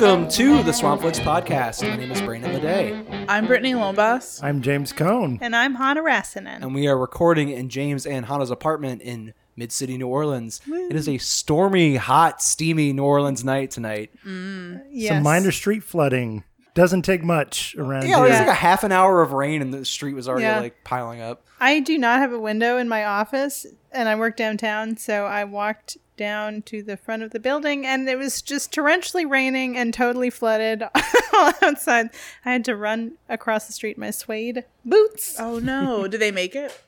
Welcome to the Swampflix podcast. My name is Brandon Ledet. I'm Britnee Lombas. I'm James Cohn. And I'm Hanna Rassenen. And we are recording in James and Hanna's apartment in Mid-City, New Orleans. Woo. It is a stormy, hot, steamy New Orleans night tonight. Yes. Some minor street flooding. Doesn't take much around here. It was like a half an hour of rain and the street was already like piling up. I do not have a window in my office and I work downtown, so I walked down to the front of the building and it was just torrentially raining and totally flooded all outside. I had to run across the street in my suede boots. Oh no. Did they make it?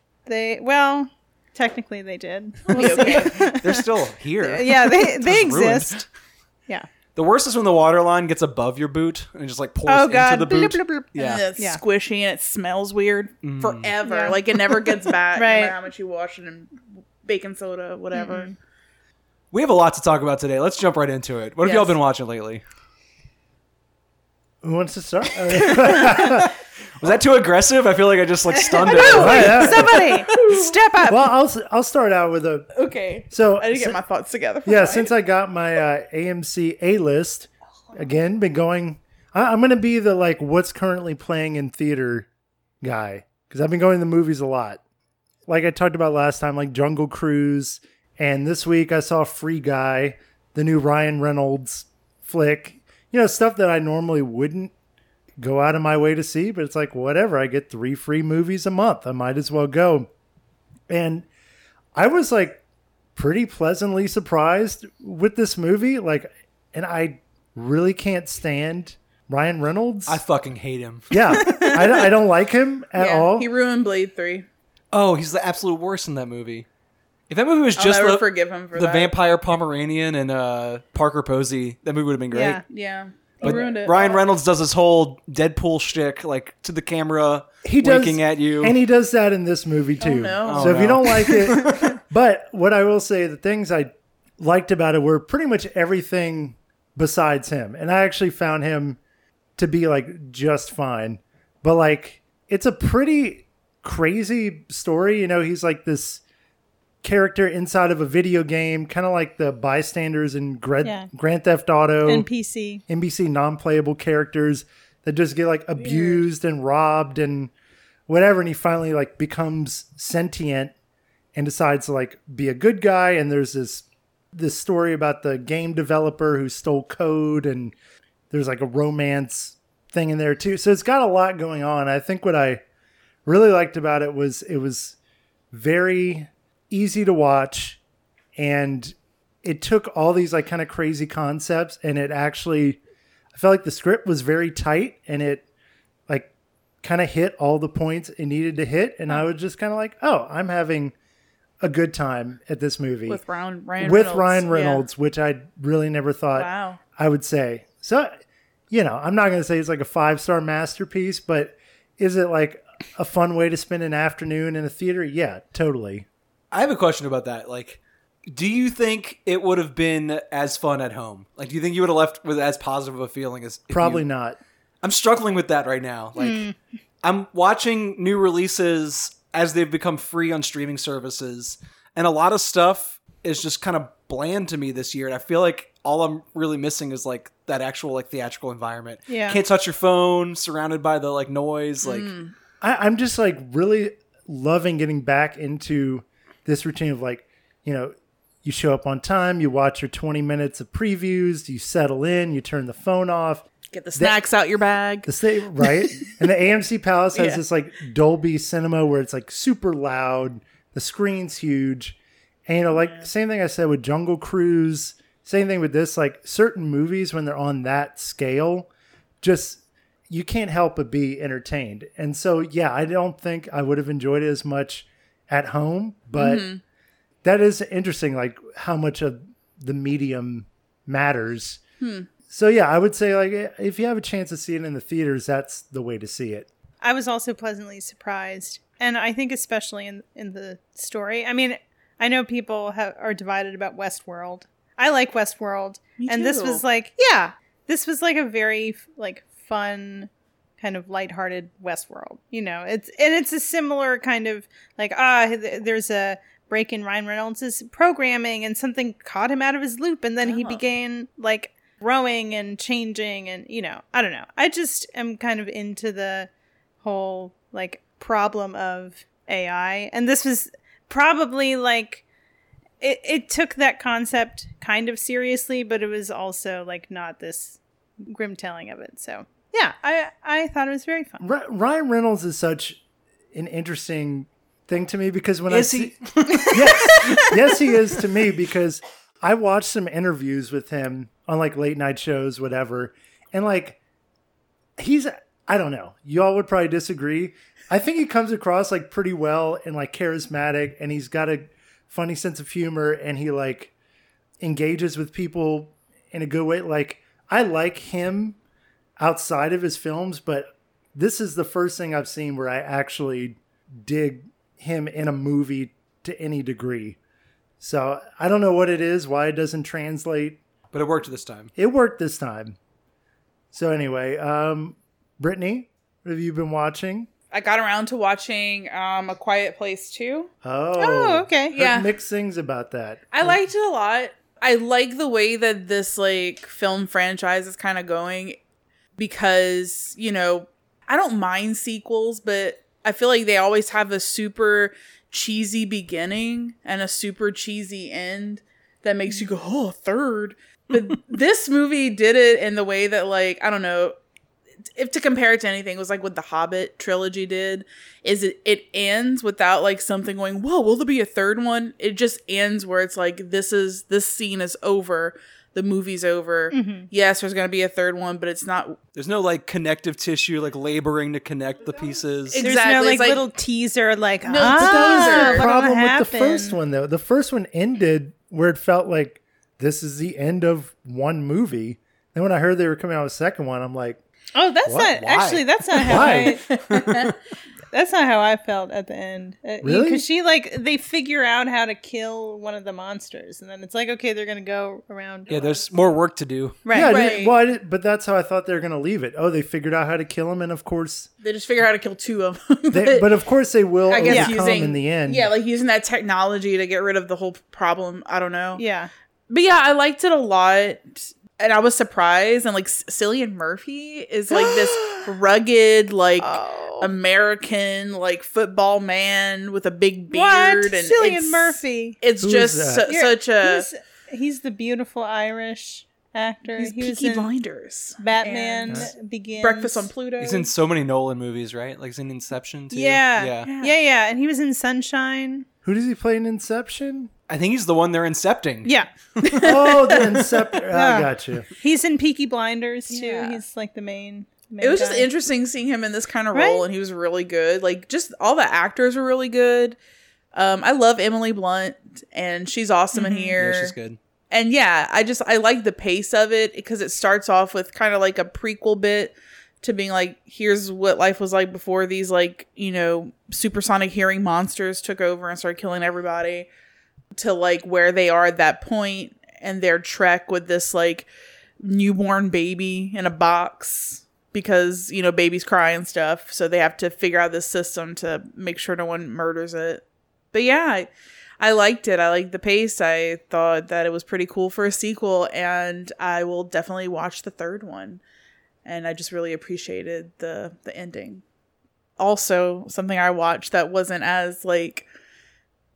Technically they did. We'll see. They're still here. Yeah, they exist. Ruined. Yeah. The worst is when the water line gets above your boot and it just like pours into the boot. Bloop, bloop, bloop. Yeah. And it's squishy and it smells weird forever. Yeah. Like it never gets back. Right. No matter how much you wash it and baking soda, whatever. Mm-hmm. We have a lot to talk about today. Let's jump right into it. What have y'all been watching lately? Who wants to start? Was that too aggressive? I feel like I just stunned it. Somebody step up. Well, I'll start out with a... Okay. So I didn't get my thoughts together. Yeah, since I got my AMC A-list, again, been going... I'm going to be the what's currently playing in theater guy. Because I've been going to the movies a lot. Like I talked about last time, Jungle Cruise... And this week I saw Free Guy, the new Ryan Reynolds flick. You know, stuff that I normally wouldn't go out of my way to see, but it's whatever. I get 3 free movies a month. I might as well go. And I was pretty pleasantly surprised with this movie. And I really can't stand Ryan Reynolds. I fucking hate him. Yeah. I don't like him at all. He ruined Blade 3. Oh, he's the absolute worst in that movie. If that movie was just the Vampire Pomeranian and Parker Posey, that movie would have been great. Yeah. But ruined it. Ryan Reynolds does his whole Deadpool shtick, to the camera, winking at you. And he does that in this movie, too. Oh, no. So if you don't like it... But what I will say, the things I liked about it were pretty much everything besides him. And I actually found him to be, just fine. But, it's a pretty crazy story. You know, he's, this... character inside of a video game, kind of like the bystanders in Grand Theft Auto, NPC non-playable characters that just get abused and robbed and whatever, and he finally becomes sentient and decides to be a good guy. And there's this story about the game developer who stole code, and there's a romance thing in there too, so it's got a lot going on. I think what I really liked about it was very easy to watch, and it took all these kind of crazy concepts, and it actually, I felt the script was very tight, and it kind of hit all the points it needed to hit, and I was just kind of I'm having a good time at this movie with Ryan Reynolds, which I really never thought I would say. So, you know, I'm not going to say it's a 5-star masterpiece, but is it a fun way to spend an afternoon in a theater? Yeah, totally. I have a question about that. Do you think it would have been as fun at home? Do you think you would have left with as positive a feeling as... Probably not. I'm struggling with that right now. I'm watching new releases as they've become free on streaming services, and a lot of stuff is just kind of bland to me this year, and I feel all I'm really missing is that actual theatrical environment. Yeah. Can't touch your phone, surrounded by the noise. I'm just really loving getting back into... this routine of you show up on time, you watch your 20 minutes of previews, you settle in, you turn the phone off. Get the snacks out your bag. Right? And the AMC Palace has this Dolby cinema where it's super loud. The screen's huge. And, same thing I said with Jungle Cruise, same thing with this, certain movies when they're on that scale, just you can't help but be entertained. And so, I don't think I would have enjoyed it as much at home, but that is interesting, how much of the medium matters. So I would say if you have a chance to see it in the theaters, that's the way to see it. I was also pleasantly surprised, and I think especially in the story. I mean, I know people are divided about Westworld. I like Westworld. Me and too. This was a very fun kind of lighthearted Westworld, it's a similar kind of there's a break in Ryan Reynolds' programming and something caught him out of his loop, and then he began growing and changing and, you know, I don't know. I just am kind of into the whole, like, problem of AI. And this was probably, like, it took that concept kind of seriously, but it was also, like, not this grim telling of it. So, yeah, I thought it was very fun. Ryan Reynolds is such an interesting thing to me because when yes, he is to me because I watched some interviews with him on like late night shows, whatever. And like, I don't know. Y'all would probably disagree. I think he comes across like pretty well and like charismatic, and he's got a funny sense of humor, and he like engages with people in a good way. Like, I like him outside of his films, but this is the first thing I've seen where I actually dig him in a movie to any degree. So I don't know what it is, why it doesn't translate. But it worked this time. It worked this time. So anyway, Brittany, what have you been watching? I got around to watching A Quiet Place 2. Oh, okay. Heard mixed things about that. I liked it a lot. I like the way that this like film franchise is kind of going because, you know, I don't mind sequels, but I feel like they always have a super cheesy beginning and a super cheesy end that makes you go, oh, a third. But this movie did it in the way that, like, I don't know, if to compare it to anything, it was like what the Hobbit trilogy did, is it ends without like something going, whoa, will there be a third one? It just ends where it's like, this scene is over. The movie's over. Mm-hmm. Yes, there's going to be a third one, but it's not... There's no, like, connective tissue, like, laboring to connect the pieces. Exactly. There's no, like little teaser, like, teaser. The problem with the first one, though. The first one ended where it felt like this is the end of one movie. Then when I heard they were coming out with a second one, I'm like, oh, that's what? Not... Why? Actually, that's not how I... That's not how I felt at the end. Really? Because she, like, they figure out how to kill one of the monsters. And then it's like, okay, they're going to go around. Yeah, there's more work to do. Right. Yeah, right. But that's how I thought they were going to leave it. Oh, they figured out how to kill him. And of course, they just figure out how to kill two of them. But of course they will overcome in the end. Yeah, like using that technology to get rid of the whole problem. I don't know. Yeah. But yeah, I liked it a lot. And I was surprised. And like Cillian Murphy is like this rugged, like American, like football man with a big beard. What? And Cillian Murphy. It's Who's just such a. He's the beautiful Irish actor. He's Peaky Blinders. Batman Begins. Breakfast on Pluto. He's in so many Nolan movies, right? Like he's in Inception too. Yeah. And he was in Sunshine. Who does he play in Inception? I think he's the one they're incepting. Yeah. Oh, the inceptor. I got you. He's in Peaky Blinders, too. Yeah. He's like the main It was guy. Just interesting seeing him in this kind of role, and he was really good. Like, just all the actors are really good. I love Emily Blunt, and she's awesome in here. Yeah, she's good. And yeah, I like the pace of it, because it starts off with kind of like a prequel bit to being like, here's what life was like before these, like, you know, supersonic hearing monsters took over and started killing everybody. To like where they are at that point and their trek with this like newborn baby in a box because, you know, babies cry and stuff. So they have to figure out this system to make sure no one murders it. But yeah, I liked it. I liked the pace. I thought that it was pretty cool for a sequel, and I will definitely watch the third one. And I just really appreciated the ending. Also, something I watched that wasn't as like,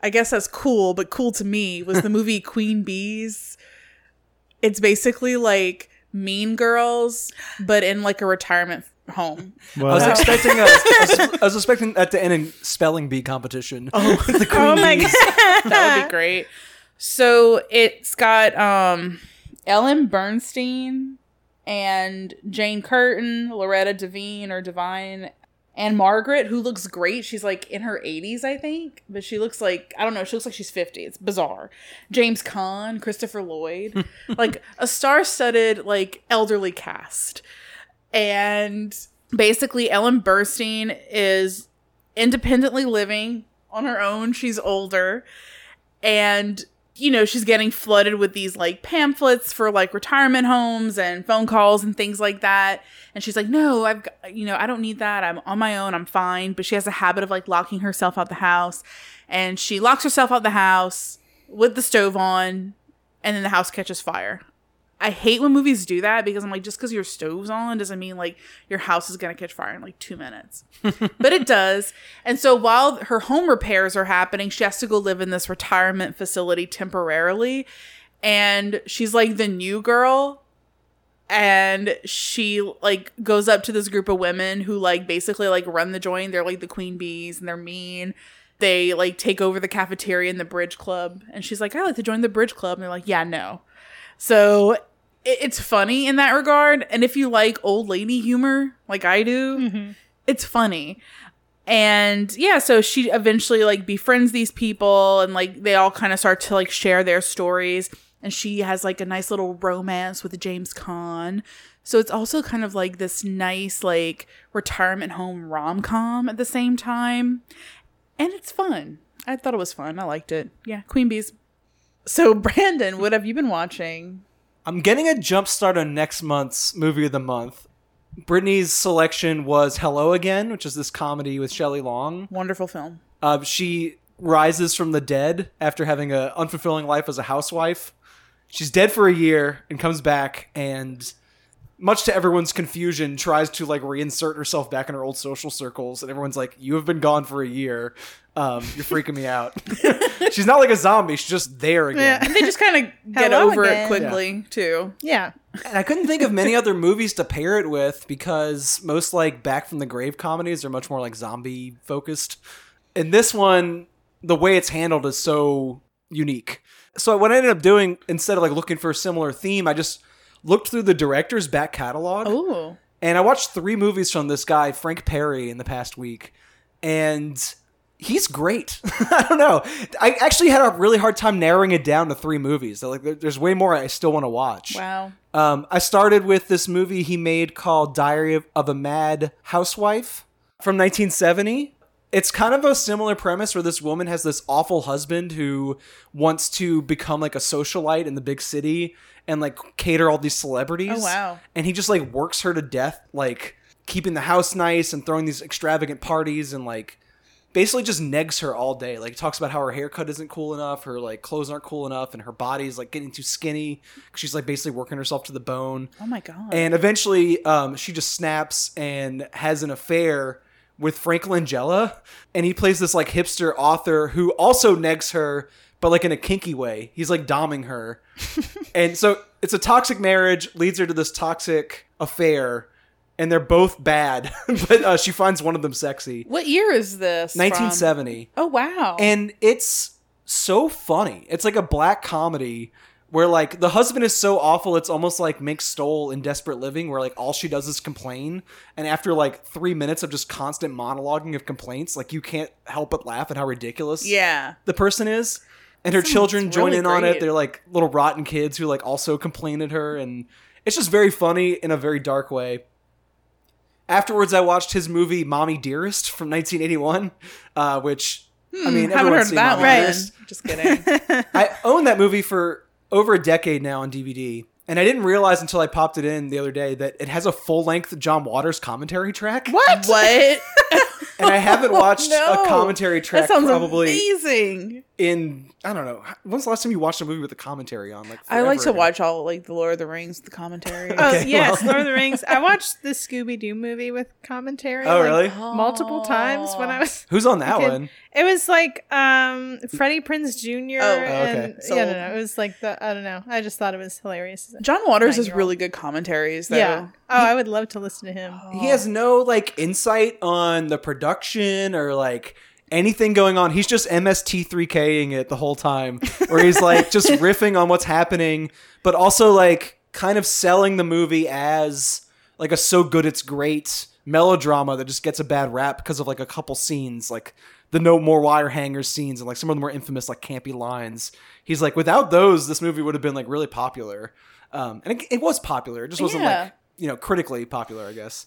I guess that's cool, but cool to me was the movie Queen Bees. It's basically like Mean Girls, but in like a retirement home. Wow. I was expecting that to end in spelling bee competition. Oh, the Queen Bees. God. That would be great. So it's got Ellen Burstyn and Jane Curtin, Loretta Devine, and Margaret, who looks great. She's like in her 80s, I think. But she looks like, I don't know, she looks like she's 50. It's bizarre. James Caan, Christopher Lloyd. Like a star-studded, like elderly cast. And basically Ellen Burstyn is independently living on her own. She's older. And, you know, she's getting flooded with these like pamphlets for like retirement homes and phone calls and things like that. And she's like, no, I don't need that. I'm on my own. I'm fine. But she has a habit of like locking herself out the house, and she locks herself out the house with the stove on, and then the house catches fire. I hate when movies do that, because I'm like, just because your stove's on doesn't mean like your house is going to catch fire in like 2 minutes. But it does. And so while her home repairs are happening, she has to go live in this retirement facility temporarily. And she's like the new girl. And she like goes up to this group of women who like basically like run the joint. They're like the Queen Bees and they're mean. They like take over the cafeteria and the bridge club. And she's like, I like to join the bridge club. And they're like, yeah, no. So it's funny in that regard. And if you like old lady humor, like I do, mm-hmm. it's funny. And yeah, so she eventually like befriends these people and like they all kind of start to like share their stories. And she has like a nice little romance with James Caan. So it's also kind of like this nice like retirement home rom-com at the same time. And it's fun. I thought it was fun. I liked it. Yeah, Queen Bees. So, Brandon, what have you been watching? I'm getting a jump start on next month's Movie of the Month. Brittany's selection was Hello Again, which is this comedy with Shelley Long. Wonderful film. She rises from the dead after having an unfulfilling life as a housewife. She's dead for a year and comes back and, much to everyone's confusion, tries to like reinsert herself back in her old social circles. And everyone's like, you have been gone for a year. You're freaking me out. She's not like a zombie. She's just there again. Yeah, and they just kind of get over it quickly too. Yeah. And I couldn't think of many other movies to pair it with, because most like back from the grave comedies are much more like zombie focused. And this one, the way it's handled is so unique. So what I ended up doing, instead of like looking for a similar theme, I just looked through the director's back catalog. Ooh. And I watched 3 movies from this guy, Frank Perry, in the past week. And he's great. I don't know. I actually had a really hard time narrowing it down to 3 movies. Like, there's way more I still want to watch. Wow. I started with this movie he made called Diary of a Mad Housewife from 1970. It's kind of a similar premise where this woman has this awful husband who wants to become like a socialite in the big city and like cater all these celebrities. Oh, wow. And he just like works her to death, like keeping the house nice and throwing these extravagant parties and like basically just negs her all day. Like talks about how her haircut isn't cool enough, her like clothes aren't cool enough, and her body's like getting too skinny. She's like basically working herself to the bone. Oh my God. And eventually she just snaps and has an affair with Frank Langella, and he plays this like hipster author who also negs her, but like in a kinky way. He's like domming her. And so it's a toxic marriage, leads her to this toxic affair, and they're both bad, but she finds one of them sexy. What year is this? 1970. From? Oh, wow. And it's so funny. It's like a black comedy where like the husband is so awful, it's almost like Mink Stoll in Desperate Living, where like all she does is complain. And after like 3 minutes of just constant monologuing of complaints, like you can't help but laugh at how ridiculous the person is. And her children join in on it. They're like little rotten kids who like also complain at her. And it's just very funny in a very dark way. Afterwards, I watched his movie Mommie Dearest from 1981, which, I mean, everyone's seen Mommie Dearest. Just kidding. I own that movie for over a decade now on DVD, and I didn't realize until I popped it in the other day that it has a full-length John Waters commentary track. What? And I haven't watched a commentary track probably amazing. In, I don't know, when's the last time you watched a movie with a commentary on? Like I like to watch all like the Lord of the Rings with the commentary. Okay, well. Lord of the Rings. I watched the Scooby-Doo movie with commentary. Oh, like, really? Multiple times when I was... Who's on that one? It was like Freddie Prinze Jr. And so, it was like the, I don't know. I just thought it was hilarious. John Waters has really good commentaries though. Yeah. Oh, I would love to listen to him. He has no like insight on the production or like anything going on. He's just MST3K-ing it the whole time, where he's like just riffing on what's happening, but also like kind of selling the movie as like a so good it's great melodrama that just gets a bad rap because of like a couple scenes, like the no more wire hangers scenes and like some of the more infamous like campy lines. He's like, without those, this movie would have been like really popular. And it was popular. It just wasn't like, you know, critically popular, I guess.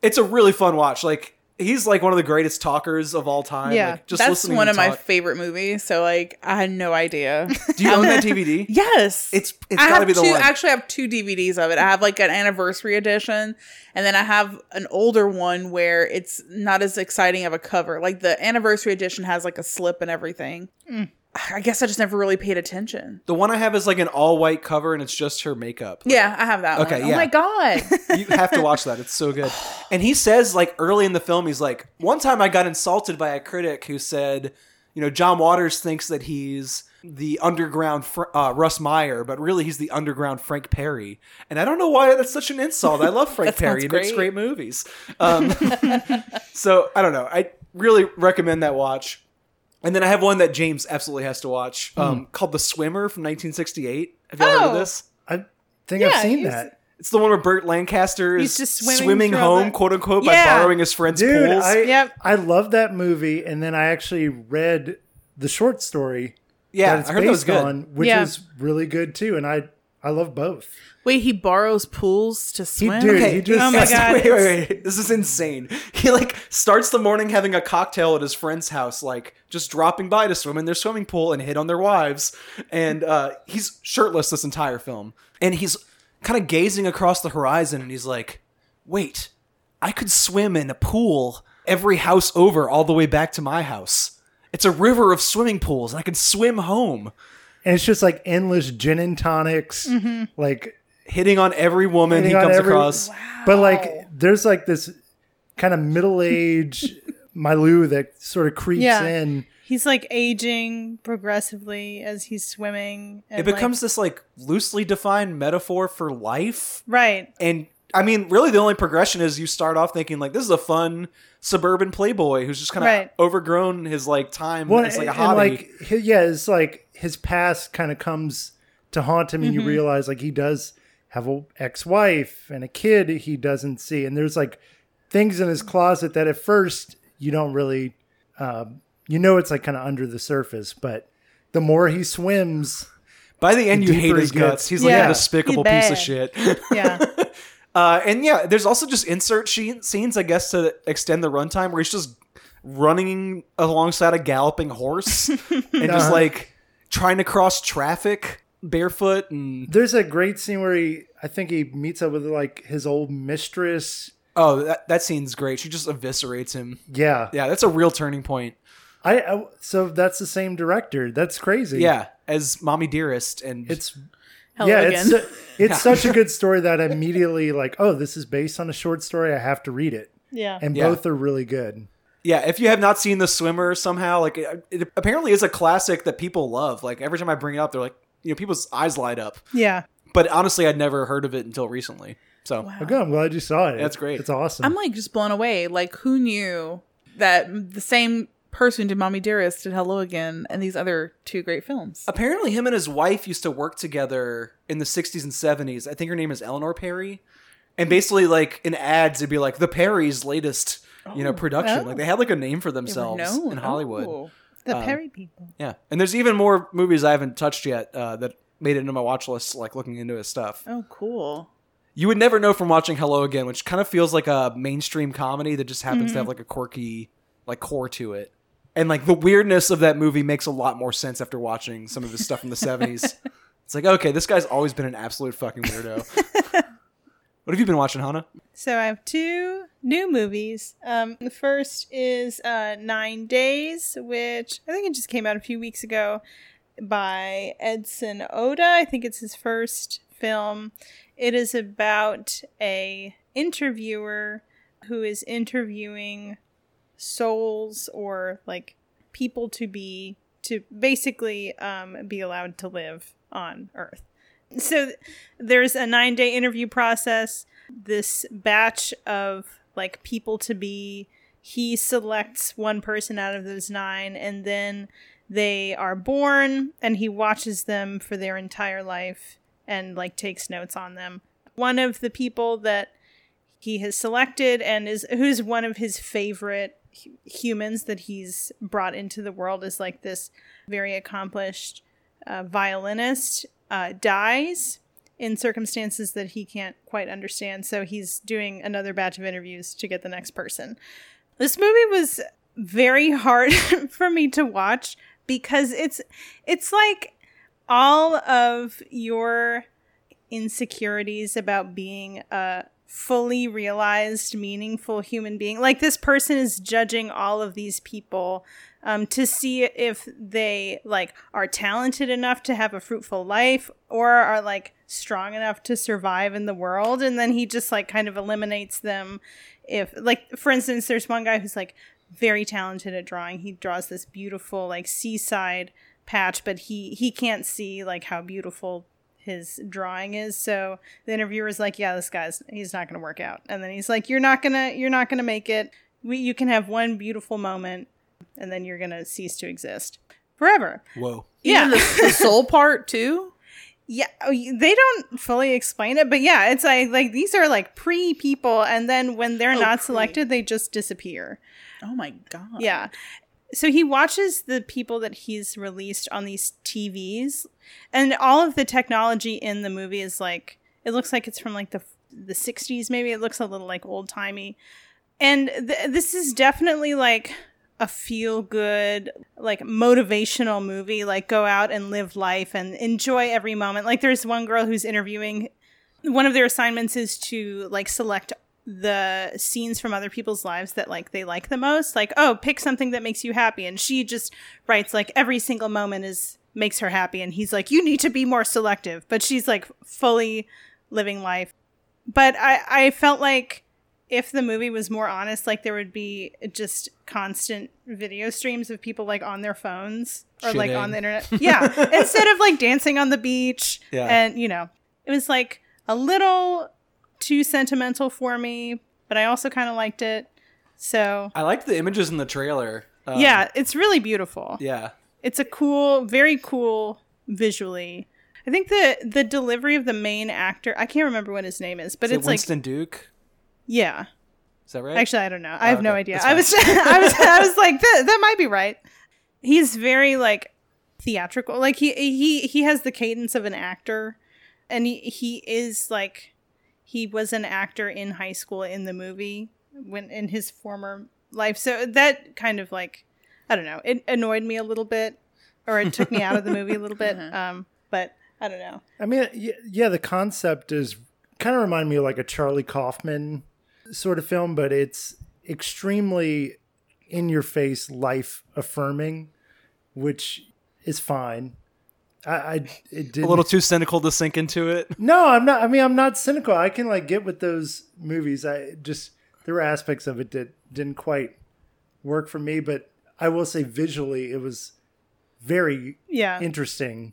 It's a really fun watch. Like, he's like one of the greatest talkers of all time. Yeah, like, just that's one of my favorite movies. So like, I had no idea. Do you own that DVD? Yes, it's gotta be the one. I actually have 2 DVDs of it. I have like an anniversary edition, and then I have an older one where it's not as exciting of a cover. Like the anniversary edition has like a slip and everything. Mm. I guess I just never really paid attention. The one I have is like an all-white cover, and it's just her makeup. Like, yeah, I have that one. Okay, yeah. Oh, my God. You have to watch that. It's so good. And he says, like, early in the film, he's like, one time I got insulted by a critic who said, you know, John Waters thinks that he's the underground Russ Meyer, but really he's the underground Frank Perry. And I don't know why that's such an insult. I love Frank Perry. He makes great movies. So, I don't know. I really recommend that watch. And then I have one that James absolutely has to watch called The Swimmer from 1968. Have you all heard of this? I think I've seen that. It's the one where Burt Lancaster is just swimming home, quote unquote, by borrowing his friend's pools. I love that movie. And then I actually read the short story that it's based on, which is really good too. And I love both. Wait, he borrows pools to swim? Oh my God. Wait. This is insane. He like starts the morning having a cocktail at his friend's house, like just dropping by to swim in their swimming pool and hit on their wives. And he's shirtless this entire film. And he's kind of gazing across the horizon and he's like, wait, I could swim in a pool every house over all the way back to my house. It's a river of swimming pools and I can swim home. And it's just like endless gin and tonics, like hitting on every woman he comes across. Wow. But like, there's like this kind of middle-aged Malou that sort of creeps in. He's like aging progressively as he's swimming. And it becomes like this like loosely defined metaphor for life. Right. And I mean, really the only progression is you start off thinking like, this is a fun suburban playboy who's just kind of overgrown his like time. Well, it's like a hobby. And like, it's like his past kind of comes to haunt him and you realize like he does have an ex-wife and a kid he doesn't see. And there's like things in his closet that at first you don't really, you know, it's like kind of under the surface, but the more he swims. By the end, you hate his guts. He's like a despicable piece of shit. Yeah. And yeah, there's also just insert scenes, I guess, to extend the runtime where he's just running alongside a galloping horse and just like trying to cross traffic barefoot. And there's a great scene where I think he meets up with like his old mistress. Oh, that scene's great. She just eviscerates him. Yeah. Yeah. That's a real turning point. So that's the same director. That's crazy. Yeah. As Mommie Dearest. And it's Hello Again. It's such a good story that I immediately like, oh, this is based on a short story. I have to read it. Yeah. And both are really good. Yeah. If you have not seen The Swimmer somehow, like it apparently is a classic that people love. Like every time I bring it up, they're like, you know, people's eyes light up. Yeah. But honestly, I'd never heard of it until recently. So okay, I'm glad you saw it. That's great. It's awesome. I'm like just blown away. Like who knew that the same person did Mommie Dearest, did Hello Again, and these other two great films. Apparently him and his wife used to work together in the 60s and 70s. I think her name is Eleanor Perry. And basically like in ads, it'd be like the Perry's latest, production. Like they had like a name for themselves in Hollywood. Oh, the Perry people. Yeah. And there's even more movies I haven't touched yet that made it into my watch list, like looking into his stuff. Oh, cool. You would never know from watching Hello Again, which kind of feels like a mainstream comedy that just happens to have like a quirky like core to it. And like the weirdness of that movie makes a lot more sense after watching some of his stuff from the 70s. It's like, okay, this guy's always been an absolute fucking weirdo. What have you been watching, Hanna? So I have two new movies. The first is 9 Days, which I think it just came out a few weeks ago by Edson Oda. I think it's his first film. It is about a interviewer who is interviewing souls or like people to basically be allowed to live on Earth. So there's a 9-day interview process. This batch of like people to be, he selects one person out of those 9 and then they are born and he watches them for their entire life and like takes notes on them. One of the people that he has selected and who's one of his favorite humans that he's brought into the world is like this very accomplished violinist, dies in circumstances that he can't quite understand. So he's doing another batch of interviews to get the next person. This movie was very hard for me to watch because it's like all of your insecurities about being a fully realized, meaningful human being. Like, this person is judging all of these people to see if they, like, are talented enough to have a fruitful life or are, like, strong enough to survive in the world. And then he just, like, kind of eliminates them. If, like, for instance, there's one guy who's, like, very talented at drawing. He draws this beautiful, like, seaside patch, but he can't see, like, how beautiful his drawing is. So the interviewer's like, yeah, this guy's, he's not gonna work out. And then he's like, you're not gonna make it. You can have one beautiful moment and then you're gonna cease to exist forever. Whoa. Yeah. The soul part too. Yeah, they don't fully explain it, but yeah, it's like these are like pre people, and then when they're not selected, they just disappear. Oh my god. Yeah. So he watches the people that he's released on these TVs, and all of the technology in the movie is like, it looks like it's from like the 60s. Maybe it looks a little like old timey. And this is definitely like a feel good, like motivational movie, like go out and live life and enjoy every moment. Like there's one girl who's interviewing, one of their assignments is to like select the scenes from other people's lives that like they like the most, like, oh, pick something that makes you happy. And she just writes like every single moment makes her happy. And he's like, you need to be more selective, but she's like fully living life. But I felt like if the movie was more honest, like there would be just constant video streams of people like on their phones or shitting, like on the internet. Yeah. Instead of like dancing on the beach. Yeah. And you know, it was like a little too sentimental for me, but I also kind of liked it. So I liked the images in the trailer. Yeah, it's really beautiful. Yeah, it's a cool, very cool visually. I think the delivery of the main actor, I can't remember what his name is, but it's Winston like Duke. Yeah, is that right? Actually, I don't know. I have no idea. I was like, that might be right. He's very like theatrical. Like he has the cadence of an actor, and he is like. He was an actor in high school in the movie when in his former life. So that kind of like, I don't know, it annoyed me a little bit, or it took me out of the movie a little bit. Uh-huh. But I don't know. I mean, yeah, the concept is kind of remind me of like a Charlie Kaufman sort of film, but it's extremely in your face, life affirming, which is fine. It didn't. A little too cynical to sink into it. No, I'm not. I mean, I'm not cynical. I can like get with those movies. I just, there were aspects of it that didn't quite work for me, but I will say visually it was very interesting.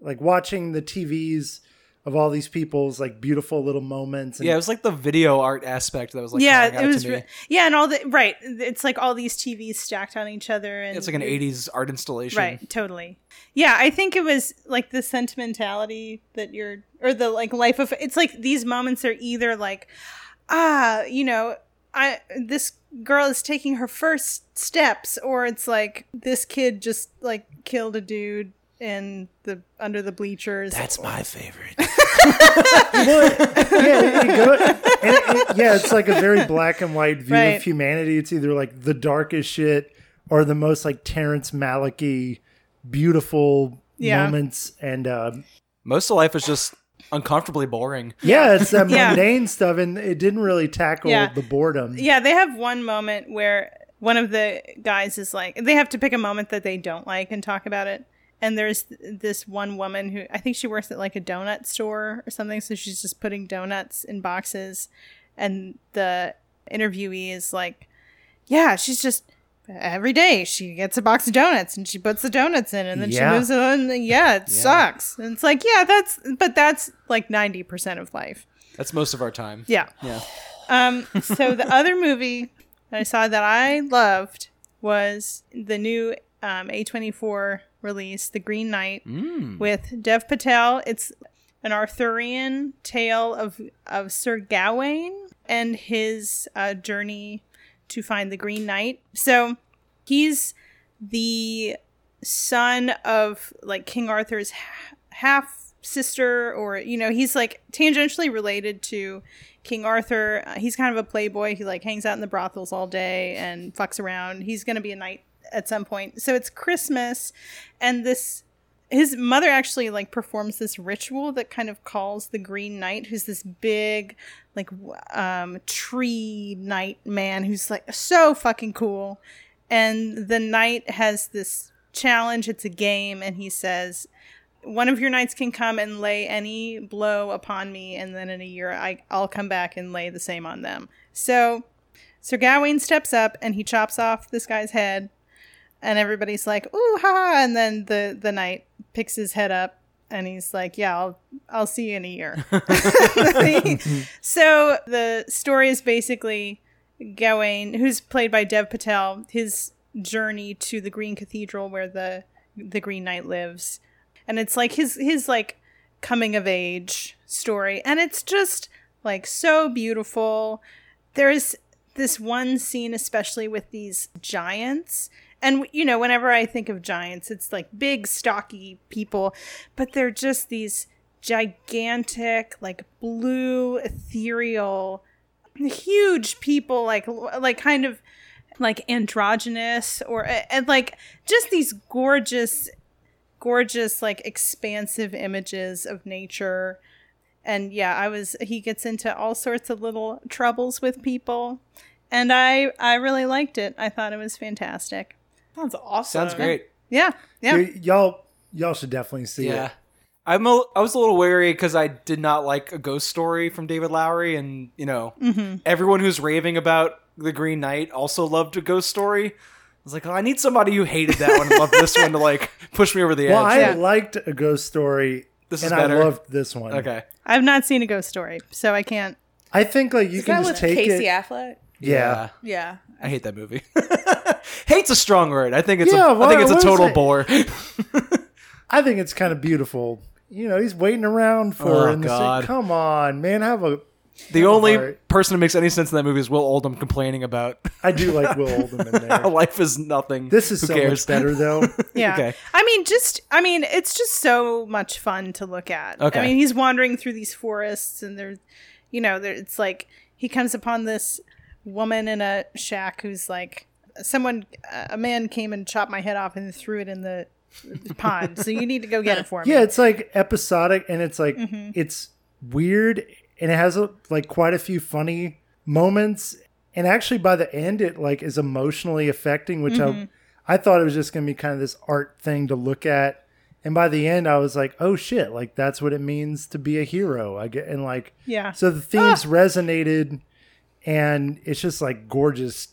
Like watching the TVs of all these people's like beautiful little moments. And yeah, it was like the video art aspect that was like, yeah, it was, yeah, and all the right. It's like all these TVs stacked on each other, and it's like an 80s art installation, right? Totally. Yeah, I think it was like the sentimentality that you're, or the like life of. It's like these moments are either like, you know, this girl is taking her first steps, or it's like this kid just like killed a dude in the under the bleachers. That's my favorite. It's like a very black and white view of humanity. It's either like the darkest shit or the most like Terrence Malick-y beautiful moments, and most of life is just uncomfortably boring. Yeah, it's that mundane stuff, and it didn't really tackle the boredom. Yeah, they have one moment where one of the guys is like, they have to pick a moment that they don't like and talk about it. And there's this one woman who, I think she works at like a donut store or something. So she's just putting donuts in boxes. And the interviewee is like, yeah, she's just, every day she gets a box of donuts and she puts the donuts in, and then she moves on. And it sucks. And it's like, that's like 90% of life. That's most of our time. Yeah. So the other movie that I saw that I loved was the new A24 release, The Green Knight, with Dev Patel. It's an Arthurian tale of Sir Gawain and his journey to find the Green Knight. So he's the son of like King Arthur's half sister, or you know, he's like tangentially related to King Arthur. He's kind of a playboy. He like hangs out in the brothels all day and fucks around. He's gonna be a knight at some point. So it's Christmas, and this His mother actually, like, performs this ritual that kind of calls the Green Knight, who's this big, like, tree knight man who's, like, so fucking cool. And the knight has this challenge. It's a game. And he says, one of your knights can come and lay any blow upon me. And then in a year, I'll come back and lay the same on them. So Sir Gawain steps up and he chops off this guy's head. And everybody's like, ooh, ha. And then the knight picks his head up and he's like, yeah, I'll see you in a year. So the story is basically Gawain, who's played by Dev Patel, his journey to the Green Cathedral where the Green Knight lives. And it's like his like coming of age story. And it's just like so beautiful. There's this one scene, especially with these giants. And, you know, whenever I think of giants, it's like big, stocky people, but they're just these gigantic, like blue, ethereal, huge people, like kind of like androgynous or and like just these gorgeous, gorgeous, like expansive images of nature. And yeah, he gets into all sorts of little troubles with people. And I really liked it. I thought it was fantastic. Sounds awesome. Sounds great. Yeah. Yeah. Y'all should definitely see it. I was a little wary because I did not like A Ghost Story from David Lowery. And, you know, everyone who's raving about The Green Knight also loved A Ghost Story. I was like, oh, I need somebody who hated that one and loved this one to, like, push me over the edge. Well, I liked A Ghost Story. This is better. I loved this one. Okay. I've not seen A Ghost Story, so I can't. I think, like, you can just take it. Is that with Casey Affleck? Yeah. Yeah. I hate that movie. Hate's a strong word. I think it's a total bore. I think it's kind of beautiful. You know, he's waiting around for her. God. Come on, man. The only person who makes any sense in that movie is Will Oldham complaining about. I do like Will Oldham in there. Life is nothing. This is much better, though. Yeah. Okay. I mean, it's just so much fun to look at. Okay. I mean, he's wandering through these forests and there's, you know, it's like he comes upon this woman in a shack who's like, a man came and chopped my head off and threw it in the pond, so you need to go get it for me. Yeah, it's like episodic, and it's like it's weird, and it has like quite a few funny moments, and actually by the end it like is emotionally affecting, which I thought it was just gonna be kind of this art thing to look at, and by the end I was like, oh shit, like that's what it means to be a hero. I get, and like, yeah, so the themes resonated. And it's just like gorgeous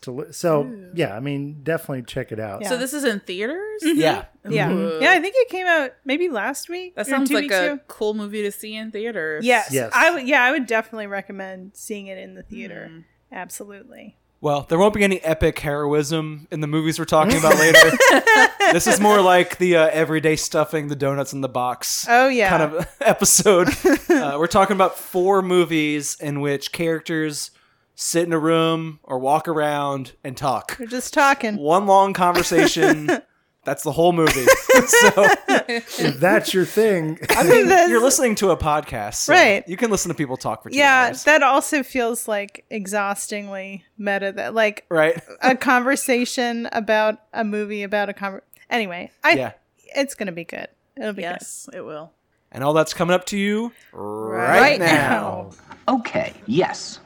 yeah, I mean, definitely check it out. Yeah. So this is in theaters? Yeah. Yeah. Yeah, I think it came out maybe last week. That sounds like a cool movie to see in theaters. Yes. I would definitely recommend seeing it in the theater. Mm. Absolutely. Well, there won't be any epic heroism in the movies we're talking about later. This is more like the everyday stuffing the donuts in the box kind of episode. We're talking about 4 movies in which characters sit in a room or walk around and talk. They're just talking. One long conversation. That's the whole movie. So if that's your thing. I mean, you're listening to a podcast. So right. You can listen to people talk for 2 hours. Yeah, that also feels like exhaustingly meta. That like a conversation about a movie about a conversation. Anyway, it's going to be good. It'll be good. Yes, it will. And all that's coming up to you right now. Okay, yes.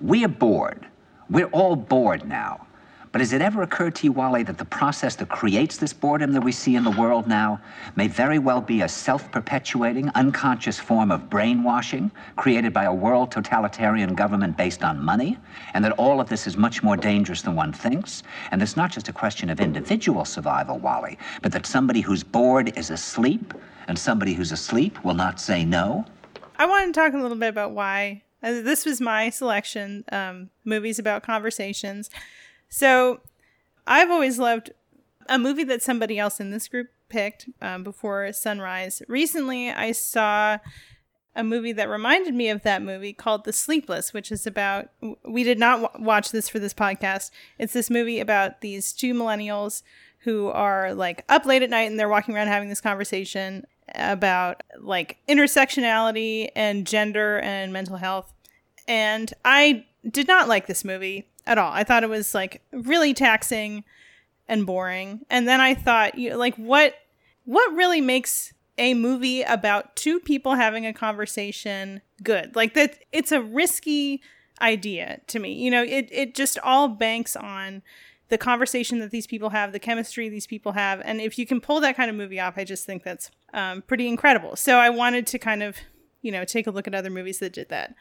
We are bored. We're all bored now. But has it ever occurred to you, Wally, that the process that creates this boredom that we see in the world now may very well be a self-perpetuating, unconscious form of brainwashing created by a world totalitarian government based on money, and that all of this is much more dangerous than one thinks? And it's not just a question of individual survival, Wally, but that somebody who's bored is asleep, and somebody who's asleep will not say no? I want to talk a little bit about why. This was my selection, movies about conversations. So I've always loved a movie that somebody else in this group picked, Before Sunrise. Recently, I saw a movie that reminded me of that movie called The Sleepless, which is about, we did not watch this for this podcast. It's this movie about these 2 millennials who are like up late at night and they're walking around having this conversation about like intersectionality and gender and mental health. And I did not like this movie at all. I thought it was like really taxing and boring. And then I thought, you know, like what what really makes a movie about two people having a conversation good? Like, that, it's a risky idea to me. You know, it just all banks on the conversation that these people have, the chemistry these people have. And if you can pull that kind of movie off, I just think that's pretty incredible. So I wanted to kind of, you know, take a look at other movies that did that.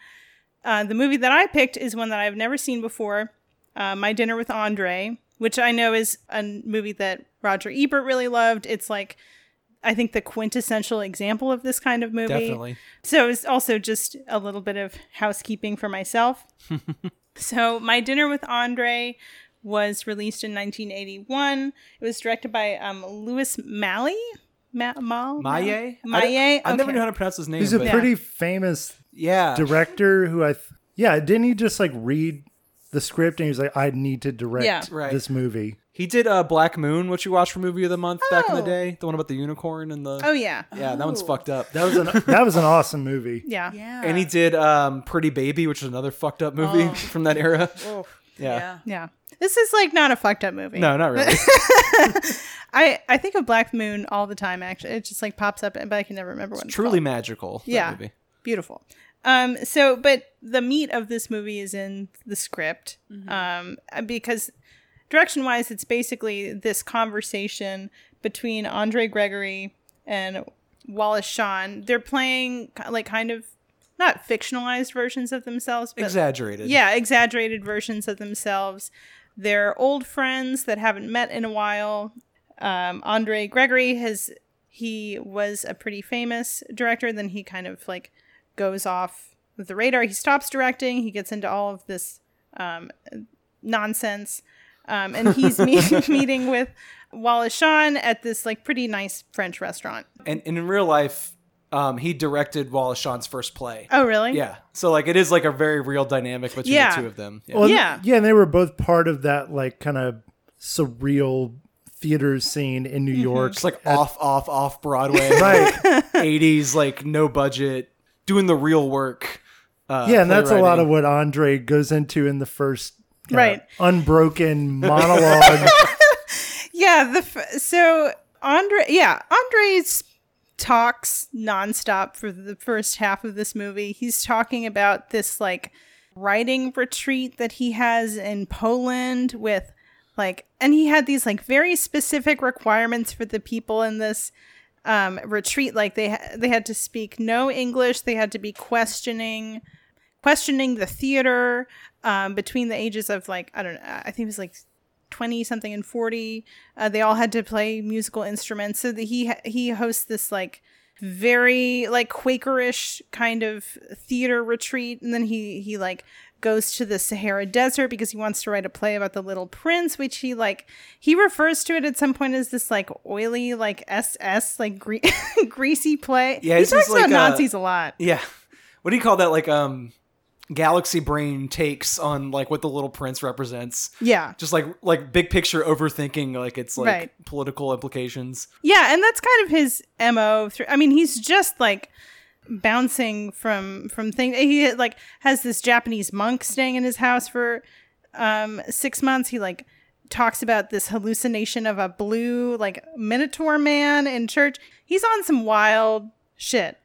The movie that I picked is one that I've never seen before, My Dinner with Andre, which I know is a movie that Roger Ebert really loved. It's like, I think, the quintessential example of this kind of movie. Definitely. So it's also just a little bit of housekeeping for myself. So My Dinner with Andre was released in 1981. It was directed by Louis Malle. Malle? Malle? I never knew how to pronounce his name. He's a pretty famous director who didn't he just like read the script and he was like, I need to direct this movie? He did Black Moon, which you watched for Movie of the Month back in the day. The one about the unicorn and the... Oh, yeah. Yeah, that one's fucked up. That was an awesome movie. Yeah. And he did Pretty Baby, which is another fucked up movie from that era. Oh. Yeah. This is like not a fucked up movie. No, not really. I think of Black Moon all the time, actually. It just like pops up, but I can never remember what it's truly called. Magical, that movie. Beautiful. But the meat of this movie is in the script, because... Direction-wise, it's basically this conversation between Andre Gregory and Wallace Shawn. They're playing like kind of not fictionalized versions of themselves, but exaggerated. Yeah, exaggerated versions of themselves. They're old friends that haven't met in a while. Andre Gregory was a pretty famous director. Then he kind of like goes off the radar. He stops directing. He gets into all of this nonsense. And he's meeting with Wallace Shawn at this like pretty nice French restaurant. And in real life, he directed Wallace Shawn's first play. Oh, really? Yeah. So like it is like a very real dynamic between the two of them. Yeah. Well, yeah, and they were both part of that like kind of surreal theater scene in New York. It's like off Broadway, right? 80s, like no budget, doing the real work. And that's a lot of what Andre goes into in the first. Unbroken monologue. Andre talks nonstop for the first half of this movie. He's talking about this like writing retreat that he has in Poland with like, and he had these like very specific requirements for the people in this retreat. Like they had to speak no English. They had to be questioning the theater between the ages of like, I don't know, I think it was like 20 something and 40. They all had to play musical instruments. So that he hosts this like very like Quakerish kind of theater retreat. And then he like goes to the Sahara Desert because he wants to write a play about the Little Prince, which he refers to it at some point as this like oily, like SS, like greasy play. Yeah, he talks about Nazis a lot. Yeah. What do you call that? Like, Galaxy Brain takes on like what the Little Prince represents. Yeah. Just like big picture overthinking, like it's like political implications. Yeah. And that's kind of his MO. I mean, he's just like bouncing from things. He like has this Japanese monk staying in his house for 6 months. He like talks about this hallucination of a blue like minotaur man in church. He's on some wild shit.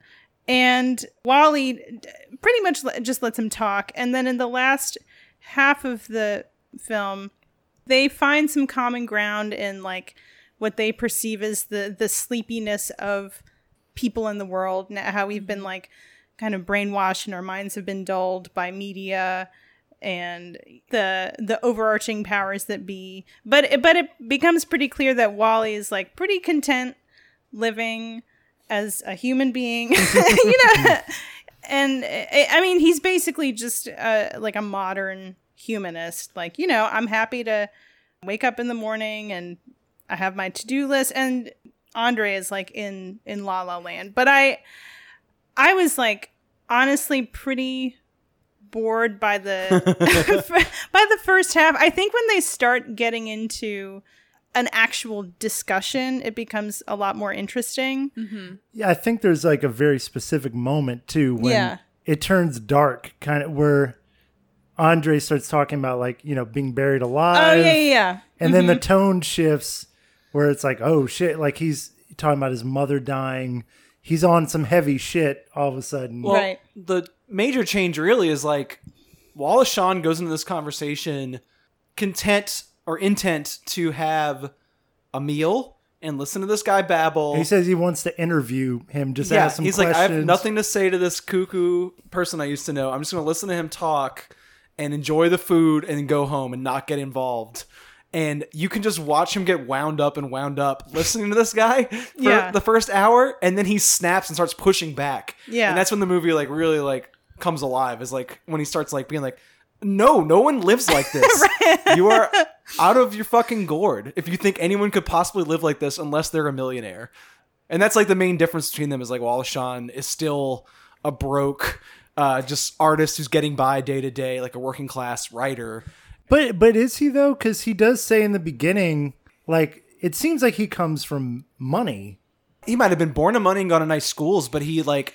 And Wally pretty much just lets him talk. And then in the last half of the film, they find some common ground in like what they perceive as the sleepiness of people in the world. How we've been like kind of brainwashed and our minds have been dulled by media and the overarching powers that be. But it becomes pretty clear that Wally is like pretty content living as a human being, you know, and I mean, he's basically just like a modern humanist. Like, you know, I'm happy to wake up in the morning and I have my to-do list. And Andre is like in La La Land. But I was like, honestly, pretty bored by the first half. I think when they start getting into an actual discussion, it becomes a lot more interesting. Mm-hmm. Yeah, I think there's like a very specific moment too when it turns dark, kind of where Andre starts talking about like, you know, being buried alive. Oh yeah. And then the tone shifts where it's like, oh shit, like he's talking about his mother dying. He's on some heavy shit all of a sudden. Well, right. The major change really is like Wallace Shawn goes into this conversation content or intent to have a meal and listen to this guy babble. And he says he wants to interview him, just ask some questions. He's like, I have nothing to say to this cuckoo person I used to know. I'm just going to listen to him talk and enjoy the food and go home and not get involved. And you can just watch him get wound up listening to this guy for the first hour. And then he snaps and starts pushing back. Yeah. And that's when the movie like really like comes alive, is like when he starts like being like, no one lives like this. Right. You are out of your fucking gourd if you think anyone could possibly live like this unless they're a millionaire. And that's like the main difference between them, is like Wallace Shawn is still a broke, just artist who's getting by day to day, like a working class writer. But is he though? Because he does say in the beginning, like, it seems like he comes from money. He might have been born to money and gone to nice schools, but he like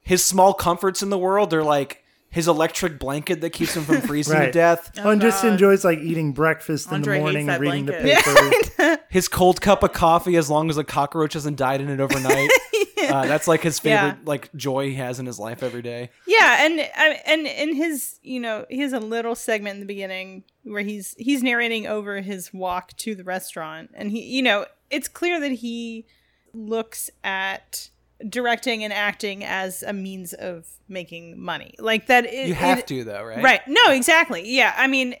his small comforts in the world are like his electric blanket that keeps him from freezing to death. Oh, and just enjoys like eating breakfast in the morning and reading the paper. Yeah. His cold cup of coffee, as long as a cockroach hasn't died in it overnight. That's like his favorite like joy he has in his life every day. Yeah, and his, you know, he has a little segment in the beginning where he's narrating over his walk to the restaurant, and he, you know, it's clear that he looks at directing and acting as a means of making money. Like that is, you have to though, right? Right. No, exactly. Yeah, I mean,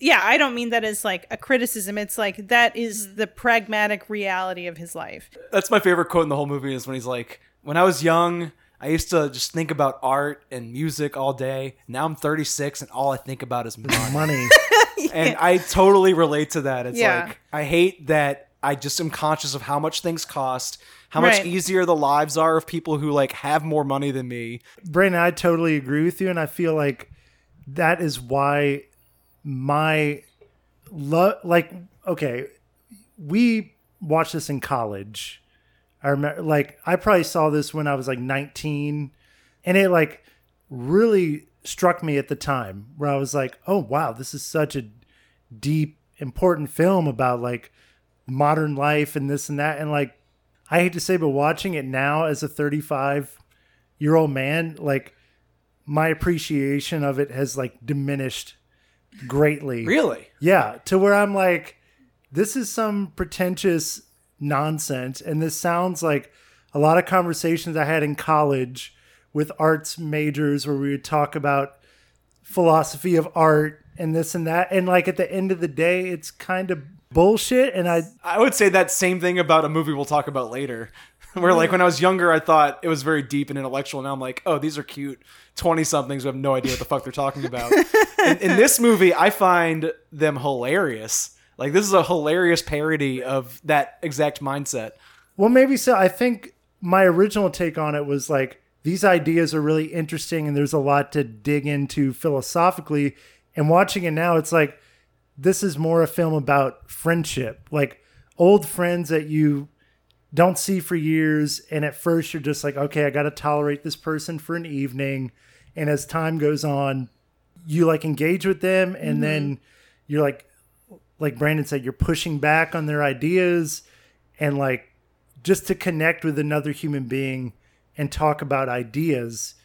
yeah, I don't mean that as like a criticism. It's like that is the pragmatic reality of his life. That's my favorite quote in the whole movie, is when he's like, when I was young, I used to just think about art and music all day. Now I'm 36 and all I think about is money. And I totally relate to that. It's like, I hate that I just am conscious of how much things cost, how much easier the lives are of people who like have more money than me. Brandon, I totally agree with you. And I feel like that is why my love, like, okay, we watched this in college. I remember, like, I probably saw this when I was like 19, and it like really struck me at the time, where I was like, oh wow, this is such a deep, important film about like modern life and this and that. And like, I hate to say, but watching it now as a 35-year-old man, like my appreciation of it has like diminished greatly. Really? Yeah. To where I'm like, this is some pretentious nonsense. And this sounds like a lot of conversations I had in college with arts majors, where we would talk about philosophy of art and this and that. And like at the end of the day, it's kind of bullshit. And I would say that same thing about a movie we'll talk about later. Where like when I was younger, I thought it was very deep and intellectual. Now I'm like, oh, these are cute 20-somethings who have no idea what the fuck they're talking about. In this movie, I find them hilarious. Like, this is a hilarious parody of that exact mindset. Well, maybe so. I think my original take on it was like, these ideas are really interesting and there's a lot to dig into philosophically. And watching it now, it's like, this is more a film about friendship. Like, old friends that you don't see for years, and at first you're just like, okay, I got to tolerate this person for an evening, and as time goes on, you like engage with them, and then you're like Brandon said, you're pushing back on their ideas, and like just to connect with another human being and talk about ideas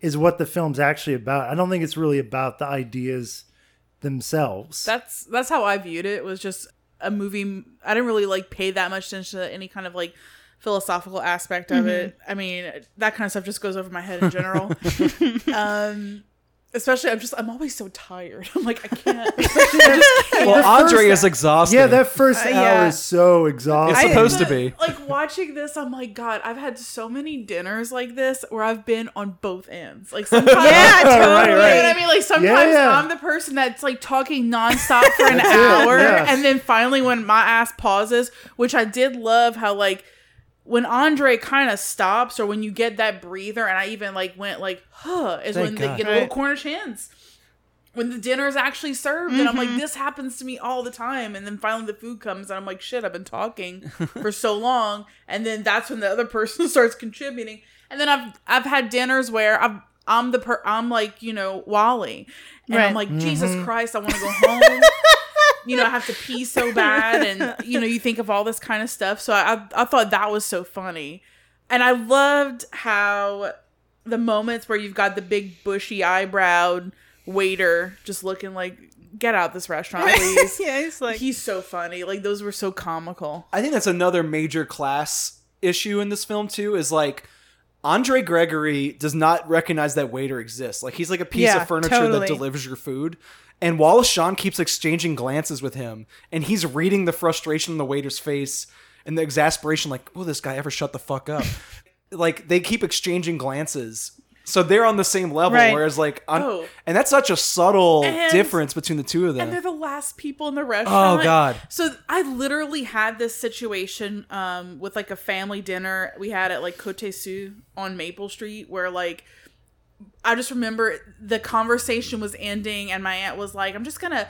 is what the film's actually about. I don't think it's really about the ideas themselves. That's how I viewed it. It was just a movie. I didn't really like pay that much attention to any kind of like philosophical aspect of it. I mean, that kind of stuff just goes over my head in general. Especially, I'm always so tired. I'm like, I can't. Andre is exhausted. Yeah, that first hour is so exhausting. It's supposed to be. Like, watching this, I'm like, God, I've had so many dinners like this where I've been on both ends. Like, sometimes, right. You know what I mean? Like, sometimes I'm the person that's like talking nonstop for an hour, and then finally, when my ass pauses, which I did love how like, when Andre kind of stops, or when you get that breather, and I even like went like, is Thank when they God. Get a little Cornish hens. When the dinner is actually served, and I'm like, this happens to me all the time. And then finally the food comes, and I'm like, shit, I've been talking for so long. And then that's when the other person starts contributing. And then I've had dinners where I'm like, you know, Wally. And I'm like, Jesus Christ, I want to go home. you know, I have to pee so bad, and you know, you think of all this kind of stuff. So I thought that was so funny. And I loved how the moments where you've got the big bushy eyebrowed waiter just looking like, get out this restaurant, please. Yeah, he's so funny. Like, those were so comical. I think that's another major class issue in this film too, is like, Andre Gregory does not recognize that waiter exists. Like, he's like a piece of furniture that delivers your food. And Wallace Shawn keeps exchanging glances with him, and he's reading the frustration in the waiter's face and the exasperation, like, will this guy ever shut the fuck up? Like, they keep exchanging glances. So they're on the same level, whereas like, and that's such a subtle difference between the two of them. And they're the last people in the restaurant. Oh God! So I literally had this situation with like a family dinner we had at like Côte Sous on Maple Street, where like, I just remember the conversation was ending, and my aunt was like, "I'm just gonna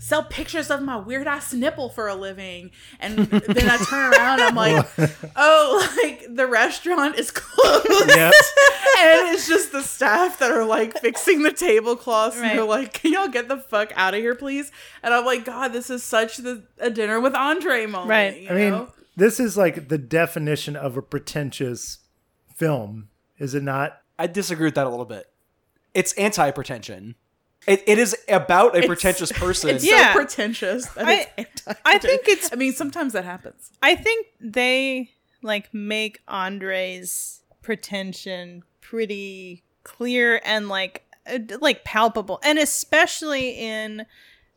sell pictures of my weird ass nipple for a living," and then I turn around and I'm like, oh, like, the restaurant is closed. Yep. And it's just the staff that are like fixing the tablecloths, and they're like, can y'all get the fuck out of here, please? And I'm like, God, this is such a dinner with Andre moment. I mean this is like the definition of a pretentious film, is it not? I disagree with that a little bit. It's anti-pretension. It is about a pretentious person. It's so pretentious. I think it's... I mean, sometimes that happens. I think they, like, make Andre's pretension pretty clear and, like palpable. And especially in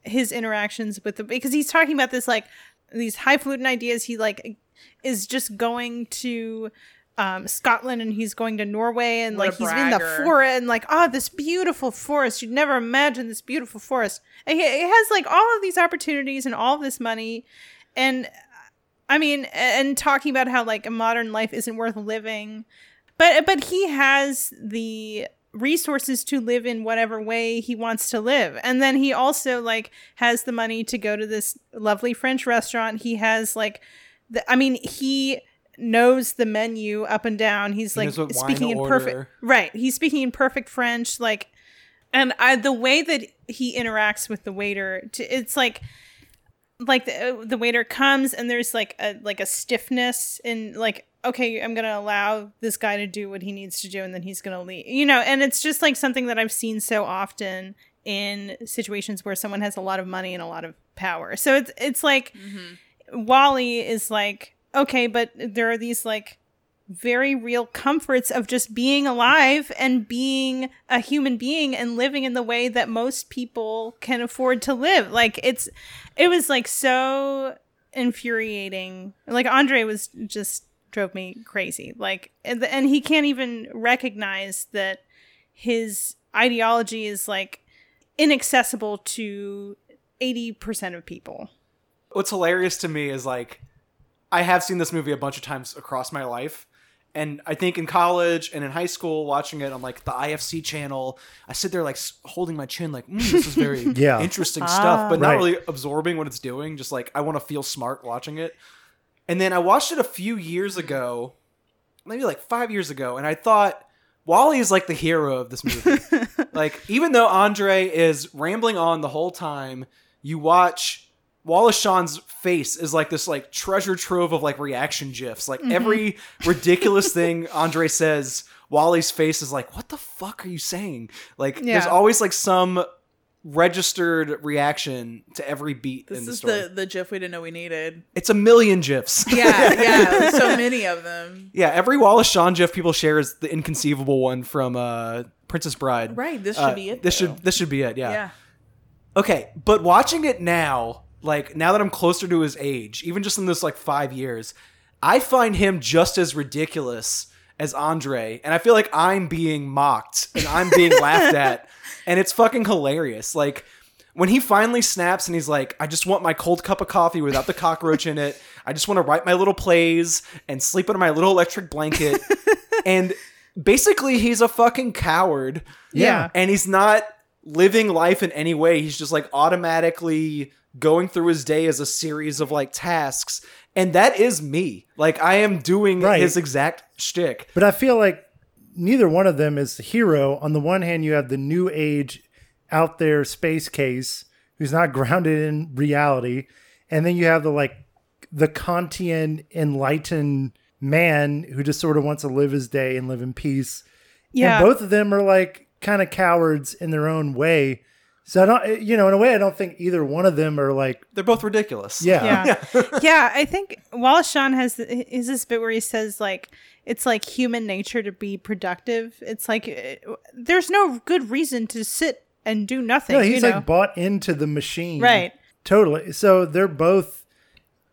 his interactions with the... Because he's talking about this, like, these highfalutin ideas. He, like, is just going to... Scotland, and he's going to Norway, and what, like, he's in the forest, and like, oh, this beautiful forest, you'd never imagine this beautiful forest, and he has like all of these opportunities and all of this money, and I mean, and talking about how like a modern life isn't worth living, but he has the resources to live in whatever way he wants to live. And then he also like has the money to go to this lovely French restaurant. He has like he knows the menu up and down. He's like speaking in He's speaking in perfect French, like, and the way that he interacts with the waiter, it's like the waiter comes and there's like a stiffness and like, okay, I'm gonna allow this guy to do what he needs to do, and then he's gonna leave, you know. And it's just like something that I've seen so often in situations where someone has a lot of money and a lot of power. So it's like, Wally is like, okay, but there are these like very real comforts of just being alive and being a human being and living in the way that most people can afford to live. Like, it was like so infuriating. Like, Andre was just drove me crazy. Like, and he can't even recognize that his ideology is like inaccessible to 80% of people. What's hilarious to me is like, I have seen this movie a bunch of times across my life. And I think in college and in high school, watching it on like the IFC channel, I sit there like holding my chin, like, this is very interesting stuff, but not really absorbing what it's doing. Just like, I want to feel smart watching it. And then I watched it a few years ago, maybe like 5 years ago. And I thought Wally is like the hero of this movie. Like, even though Andre is rambling on the whole time, you watch... Wallace Shawn's face is like this like treasure trove of like reaction gifs. Like, every ridiculous thing Andre says, Wally's face is like, what the fuck are you saying? Like, there's always like some registered reaction to every beat in the story. This is the gif we didn't know we needed. It's a million gifs. Yeah. So many of them. Yeah, every Wallace Shawn gif people share is the inconceivable one from Princess Bride. Right, this should be it. This should be it, yeah. Okay, but watching it now... Like, now that I'm closer to his age, even just in this, like, 5 years, I find him just as ridiculous as Andre. And I feel like I'm being mocked and I'm being laughed at. And it's fucking hilarious. Like, when he finally snaps and he's like, I just want my cold cup of coffee without the cockroach in it. I just want to write my little plays and sleep under my little electric blanket. And basically, he's a fucking coward. Yeah. And he's not living life in any way. He's just, like, automatically... going through his day as a series of like tasks. And that is me. Like, I am doing his exact shtick. But I feel like neither one of them is the hero. On the one hand, you have the new age out there space case who's not grounded in reality. And then you have the Kantian enlightened man who just sort of wants to live his day and live in peace. Yeah. And both of them are kind of cowards in their own way. So in a way, I don't think either one of them are they're both ridiculous. Yeah. Yeah. I think Wallace Shawn is this bit where he says it's human nature to be productive. It's there's no good reason to sit and do nothing. No, he's bought into the machine. Right. Totally. So they're both,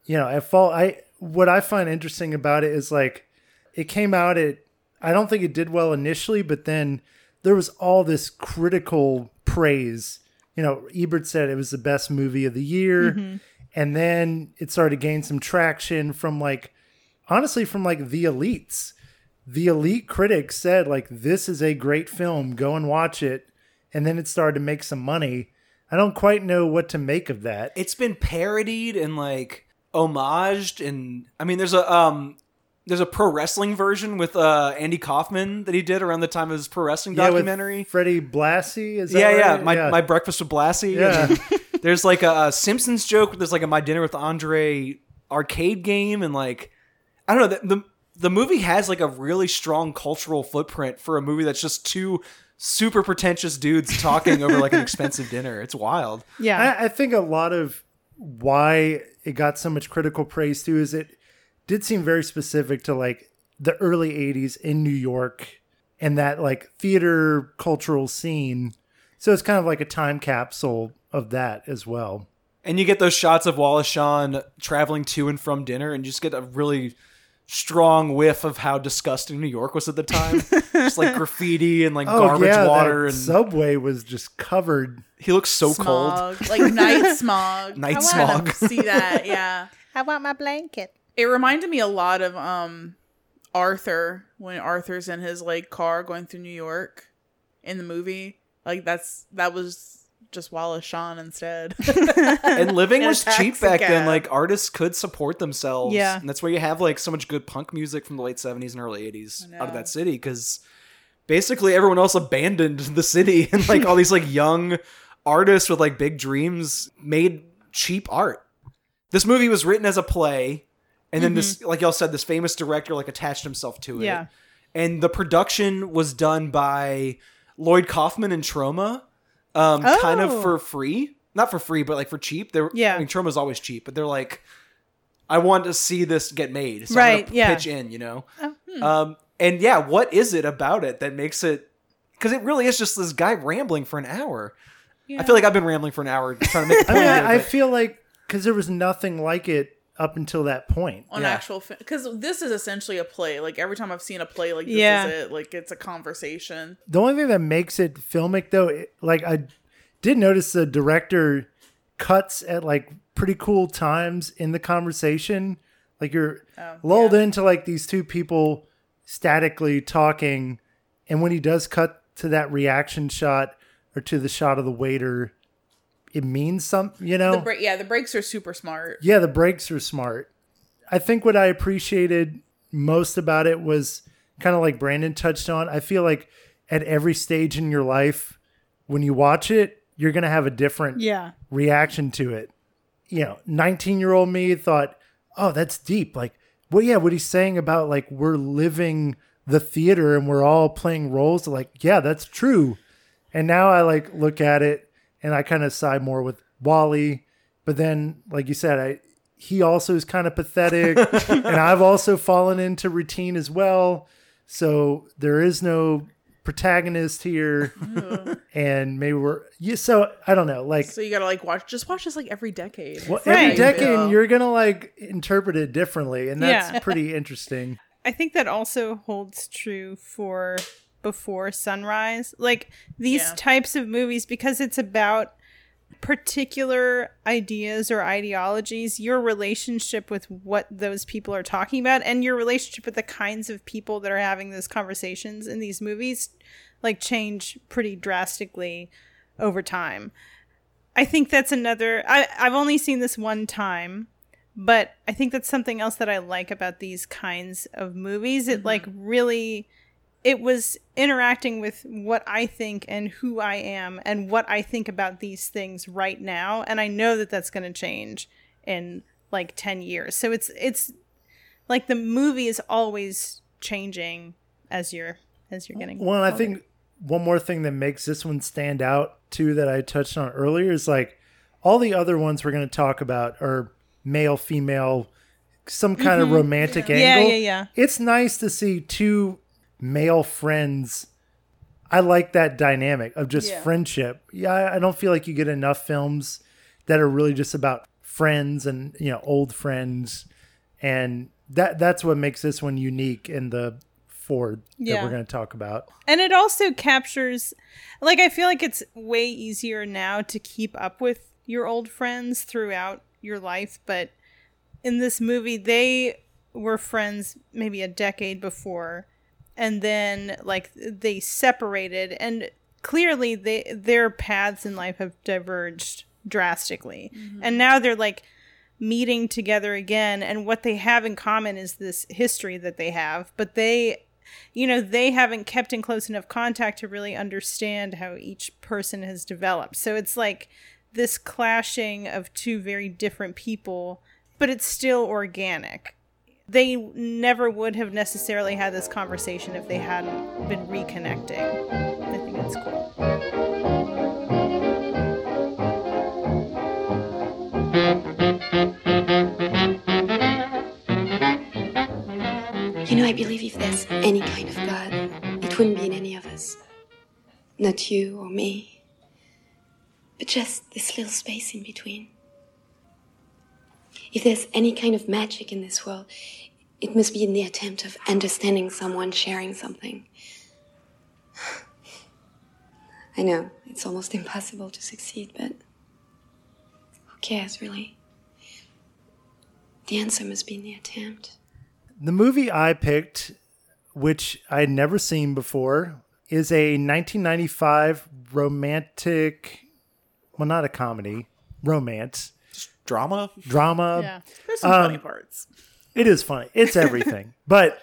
at fault. What I find interesting about it is it came out at, I don't think it did well initially, but then there was all this critical praise. Ebert said it was the best movie of the year. Mm-hmm. And then it started to gain some traction from honestly from the elites. The elite critics said this is a great film. Go and watch it. And then it started to make some money. I don't quite know what to make of that. It's been parodied and homaged, and I mean there's a pro wrestling version with Andy Kaufman that he did around the time of his pro wrestling documentary. With Freddie Blassie, is that right? My Breakfast with Blassie. Yeah. There's a Simpsons joke. There's a My Dinner with Andre arcade game, and I don't know. The movie has a really strong cultural footprint for a movie that's just two super pretentious dudes talking over an expensive dinner. It's wild. Yeah, I think a lot of why it got so much critical praise too is it did seem very specific to the early 80s in New York and that theater cultural scene. So it's kind of a time capsule of that as well. And you get those shots of Wallace Shawn traveling to and from dinner and you just get a really strong whiff of how disgusting New York was at the time. Just graffiti and garbage water, and subway was just covered. He looks so cold. Night smog. I want to see that. Yeah. I want my blanket. It reminded me a lot of Arthur, when Arthur's in his car going through New York in the movie. That was just Wallace Shawn instead. And living was cheap back then. Artists could support themselves. Yeah. And that's why you have so much good punk music from the late 70s and early 80s out of that city, because basically everyone else abandoned the city, and all these young artists with big dreams made cheap art. This movie was written as a play, and then this, y'all said, this famous director attached himself to it. Yeah. And the production was done by Lloyd Kaufman and Troma. Kind of for free, not for free, but for cheap. I mean, Troma's always cheap, but they're I want to see this get made. So right. I'm gonna pitch in, and what is it about it that makes it? Because it really is just this guy rambling for an hour. Yeah. I feel like I've been rambling for an hour trying to make. I feel because there was nothing like it up until that point on actual, because this is essentially a play. Every time I've seen a play this is it. It's a conversation. The only thing that makes it filmic though, I did notice the director cuts at pretty cool times in the conversation. You're lulled into these two people statically talking, and when he does cut to that reaction shot or to the shot of the waiter, it means something, The breaks are super smart. Yeah, the breaks are smart. I think what I appreciated most about it was kind of Brandon touched on. I feel at every stage in your life, when you watch it, you're going to have a different reaction to it. 19-year-old me thought, oh, that's deep. What he's saying about we're living the theater and we're all playing roles. That's true. And now I look at it, and I kind of side more with Wally. But then, like you said, he also is kind of pathetic. And I've also fallen into routine as well. So there is no protagonist here. And maybe so I don't know. So you got to watch this every decade. Well, every decade, you're going to interpret it differently. And that's pretty interesting. I think that also holds true for Before Sunrise, these types of movies, because it's about particular ideas or ideologies, your relationship with what those people are talking about and your relationship with the kinds of people that are having those conversations in these movies change pretty drastically over time. I think that's another, I've only seen this one time, but I think that's something else that I like about these kinds of movies. It really it was interacting with what I think and who I am and what I think about these things right now. And I know that that's going to change in like 10 years. So it's like the movie is always changing as you're getting. Well, I think one more thing that makes this one stand out too, that I touched on earlier, is like all the other ones we're going to talk about are male, female, some kind of romantic angle. Yeah. It's nice to see two male friends. I like that dynamic of just friendship. Yeah, I don't feel like you get enough films that are really just about friends and, you know, old friends, and that's what makes this one unique in the four that we're going to talk about. And it also captures, like, I feel like it's way easier now to keep up with your old friends throughout your life, but in this movie they were friends maybe a decade before. And then, like, they separated, and clearly their paths in life have diverged drastically. Mm-hmm. And now they're, like, meeting together again, and what they have in common is this history that they have. But they, you know, they haven't kept in close enough contact to really understand how each person has developed. So it's, like, this clashing of two very different people, but it's still organic. They never would have necessarily had this conversation if they hadn't been reconnecting. I think it's cool. You know, I believe if there's any kind of God, it wouldn't be in any of us. Not you or me, but just this little space in between. If there's any kind of magic in this world, it must be in the attempt of understanding someone, sharing something. I know, it's almost impossible to succeed, but who cares, really? The answer must be in the attempt. The movie I picked, which I'd never seen before, is a 1995 romantic, well, not a comedy, romance. Drama. Yeah. There's some funny parts. It is funny. It's everything. But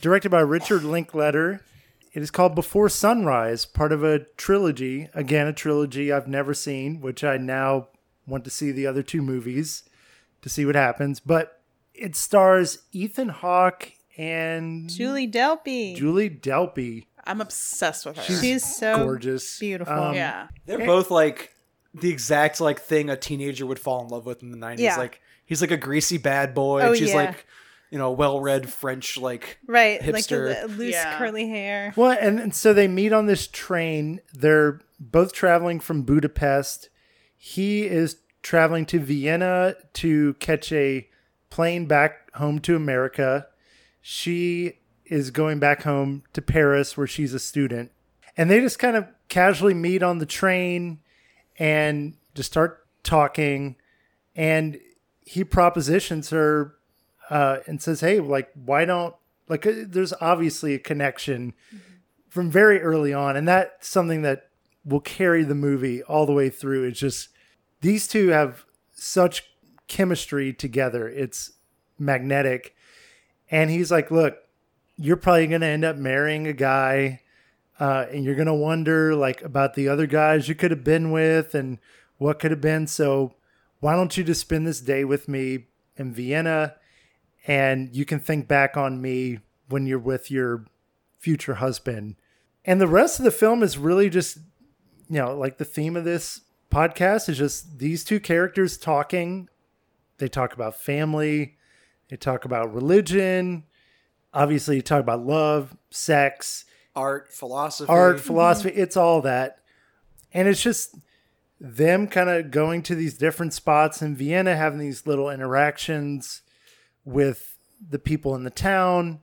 directed by Richard Linklater. It is called Before Sunrise, part of a trilogy. Again, a trilogy I've never seen, which I now want to see the other two movies to see what happens. But it stars Ethan Hawke and Julie Delpy. I'm obsessed with her. She's so gorgeous. Beautiful. They're both like the exact like thing a teenager would fall in love with in the 90s. Yeah. Like he's like a greasy bad boy. Oh, and she's like, you know, well-read French, like right, hipster. Like the loose curly hair. Well, and so they meet on this train. They're both traveling from Budapest. He is traveling to Vienna to catch a plane back home to America. She is going back home to Paris where she's a student. And they just kind of casually meet on the train and just start talking, and he propositions her and says, hey, like, why don't, like, there's obviously a connection from very early on. And that's something that will carry the movie all the way through. It's just, these two have such chemistry together. It's magnetic. And he's like, look, you're probably going to end up marrying a guy. And you're going to wonder like about the other guys you could have been with and what could have been. So why don't you just spend this day with me in Vienna, and you can think back on me when you're with your future husband. And the rest of the film is really just, you know, like the theme of this podcast is just these two characters talking. They talk about family. They talk about religion. Obviously, you talk about love, sex, art, philosophy. It's all that. And it's just them kind of going to these different spots in Vienna, having these little interactions with the people in the town.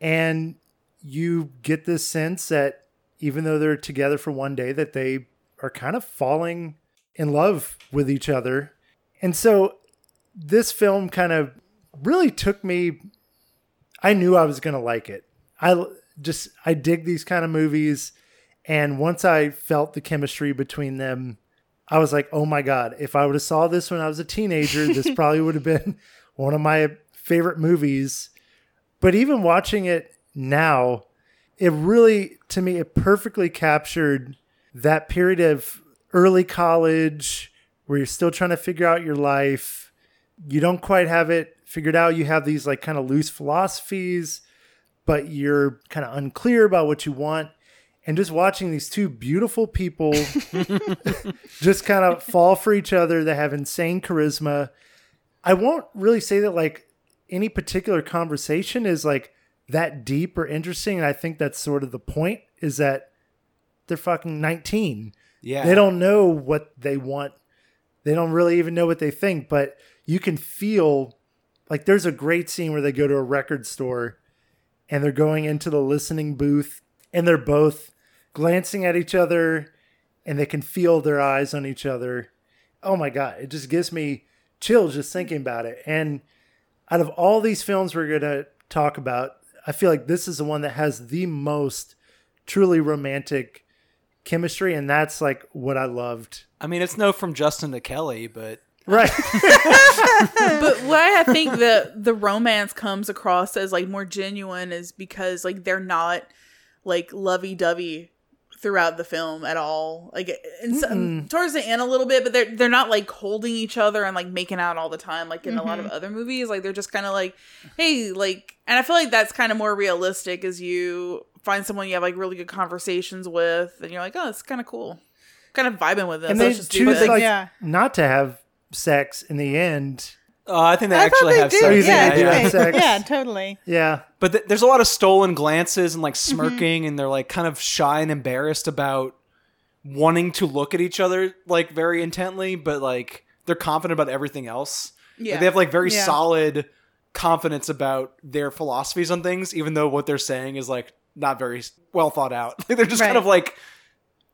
And you get this sense that even though they're together for one day, that they are kind of falling in love with each other. And so this film kind of really took me. I knew I was going to like it. I dig these kind of movies, and once I felt the chemistry between them, I was like, oh my God, if I would have saw this when I was a teenager, this probably would have been one of my favorite movies. But even watching it now, it really, to me, it perfectly captured that period of early college where you're still trying to figure out your life. You don't quite have it figured out. You have these like kind of loose philosophies, but you're kind of unclear about what you want. And just watching these two beautiful people just kind of fall for each other. They have insane charisma. I won't really say that like any particular conversation is like that deep or interesting. And I think that's sort of the point, is that they're fucking 19. Yeah. They don't know what they want. They don't really even know what they think, but you can feel like there's a great scene where they go to a record store and they're going into the listening booth and they're both glancing at each other and they can feel their eyes on each other. Oh my God. It just gives me chills just thinking about it. And out of all these films we're going to talk about, I feel like this is the one that has the most truly romantic chemistry, and that's like what I loved. I mean, it's no From Justin to Kelly, but right. But why I think that the romance comes across as like more genuine is because like they're not like lovey-dovey throughout the film at all. Like towards the end a little bit, but they're not like holding each other and like making out all the time like in a lot of other movies. Like they're just kind of like, hey, like, and I feel like that's kind of more realistic as you find someone you have like really good conversations with and you're like, oh, it's kind of cool. Kind of vibing with them. And so they choose like, not to have sex in the end. I think they actually have sex. Yeah, totally. Yeah. But there's a lot of stolen glances and like smirking and they're like kind of shy and embarrassed about wanting to look at each other like very intently, but like they're confident about everything else. Yeah. Like, they have like very solid confidence about their philosophies on things, even though what they're saying is like not very well thought out. Like they're just kind of like,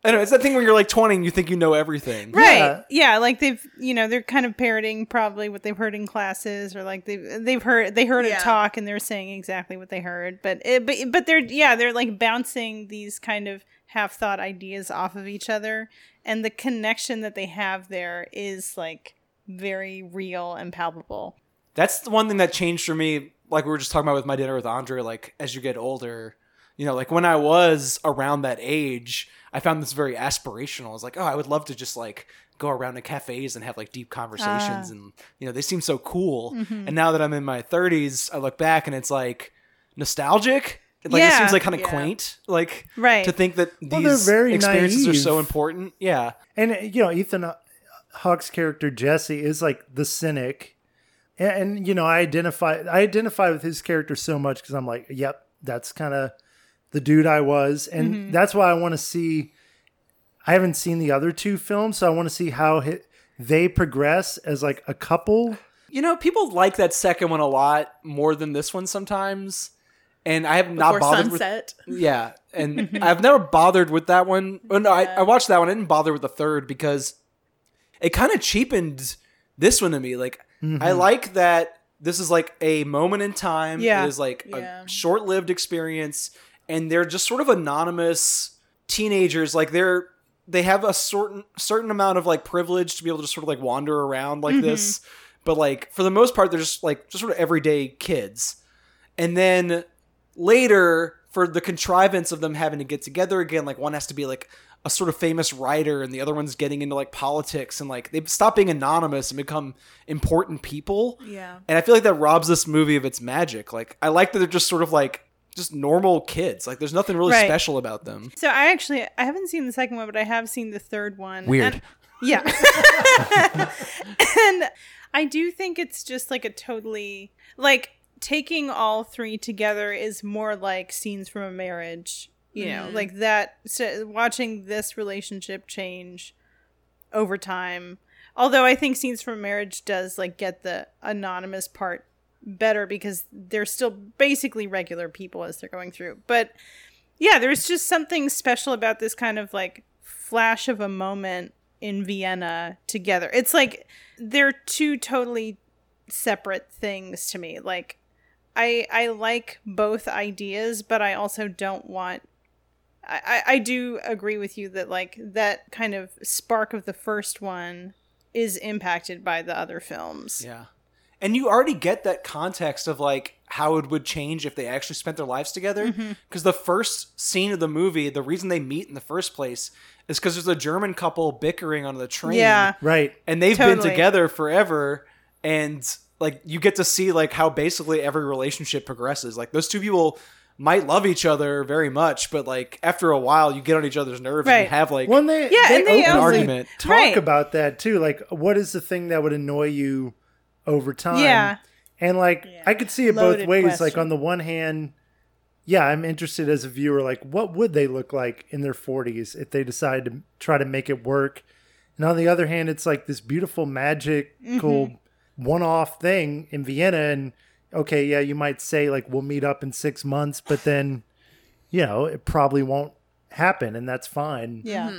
I don't know, it's that thing where you're like 20 and you think you know everything. Right. Yeah, like they've, you know, they're kind of parroting probably what they've heard in classes, or like they heard it talk and they're saying exactly what they heard. But they're like bouncing these kind of half-thought ideas off of each other, and the connection that they have there is like very real and palpable. That's the one thing that changed for me, like we were just talking about with My Dinner with Andre, like as you get older, you know, like when I was around that age, I found this very aspirational. I was like, oh, I would love to just like go around to cafes and have like deep conversations. And, you know, they seem so cool. And now that I'm in my 30s, I look back and it's like nostalgic. Like it seems like kind of quaint, like to think that these very experiences naive. Are so important. Yeah. And, you know, Ethan Hawke's character, Jesse, is like the cynic. And you know, I identify with his character so much because I'm like, yep, that's kind of the dude I was. And that's why I want to see, I haven't seen the other two films, so I want to see how they progress as like a couple. You know, people like that second one a lot more than this one sometimes. And I have not bothered Sunset. With... Yeah. And I've never bothered with that one. Oh, no, I watched that one. I didn't bother with the third because it kind of cheapened this one to me. Like, I like that this is like a moment in time. Yeah. It is like a short-lived experience. And they're just sort of anonymous teenagers. Like they have a certain amount of like privilege to be able to sort of like wander around like this. But like for the most part, they're just sort of everyday kids. And then later, for the contrivance of them having to get together again, like one has to be like a sort of famous writer and the other one's getting into like politics, and like they stop being anonymous and become important people. Yeah. And I feel like that robs this movie of its magic. Like I like that they're just sort of like, just normal kids. Like there's nothing really special about them. So I haven't seen the second one, but I have seen the third one. Weird. And, yeah. And I do think it's just like a totally, like taking all three together is more like scenes from a marriage, you know, like that. So watching this relationship change over time. Although I think Scenes from a Marriage does like get the anonymous part better because they're still basically regular people as they're going through. But yeah, there's just something special about this kind of like flash of a moment in Vienna together. It's like they're two totally separate things to me. Like I like both ideas, but I also don't want, I do agree with you that like that kind of spark of the first one is impacted by the other films. Yeah. And you already get that context of like how it would change if they actually spent their lives together. Because the first scene of the movie, the reason they meet in the first place is because there's a German couple bickering on the train. Yeah. Right. And they've been together forever. And like you get to see like how basically every relationship progresses. Like those two people might love each other very much, but like after a while you get on each other's nerves and have like when they open argument. Talk about that too. Like what is the thing that would annoy you over time? Yeah. And like I could see it both ways. Question. Like on the one hand, yeah, I'm interested as a viewer, like what would they look like in their 40s if they decide to try to make it work? And on the other hand, it's like this beautiful magical one-off thing in Vienna. And okay, yeah, you might say like we'll meet up in 6 months, but then, you know, it probably won't happen, and that's fine. Yeah,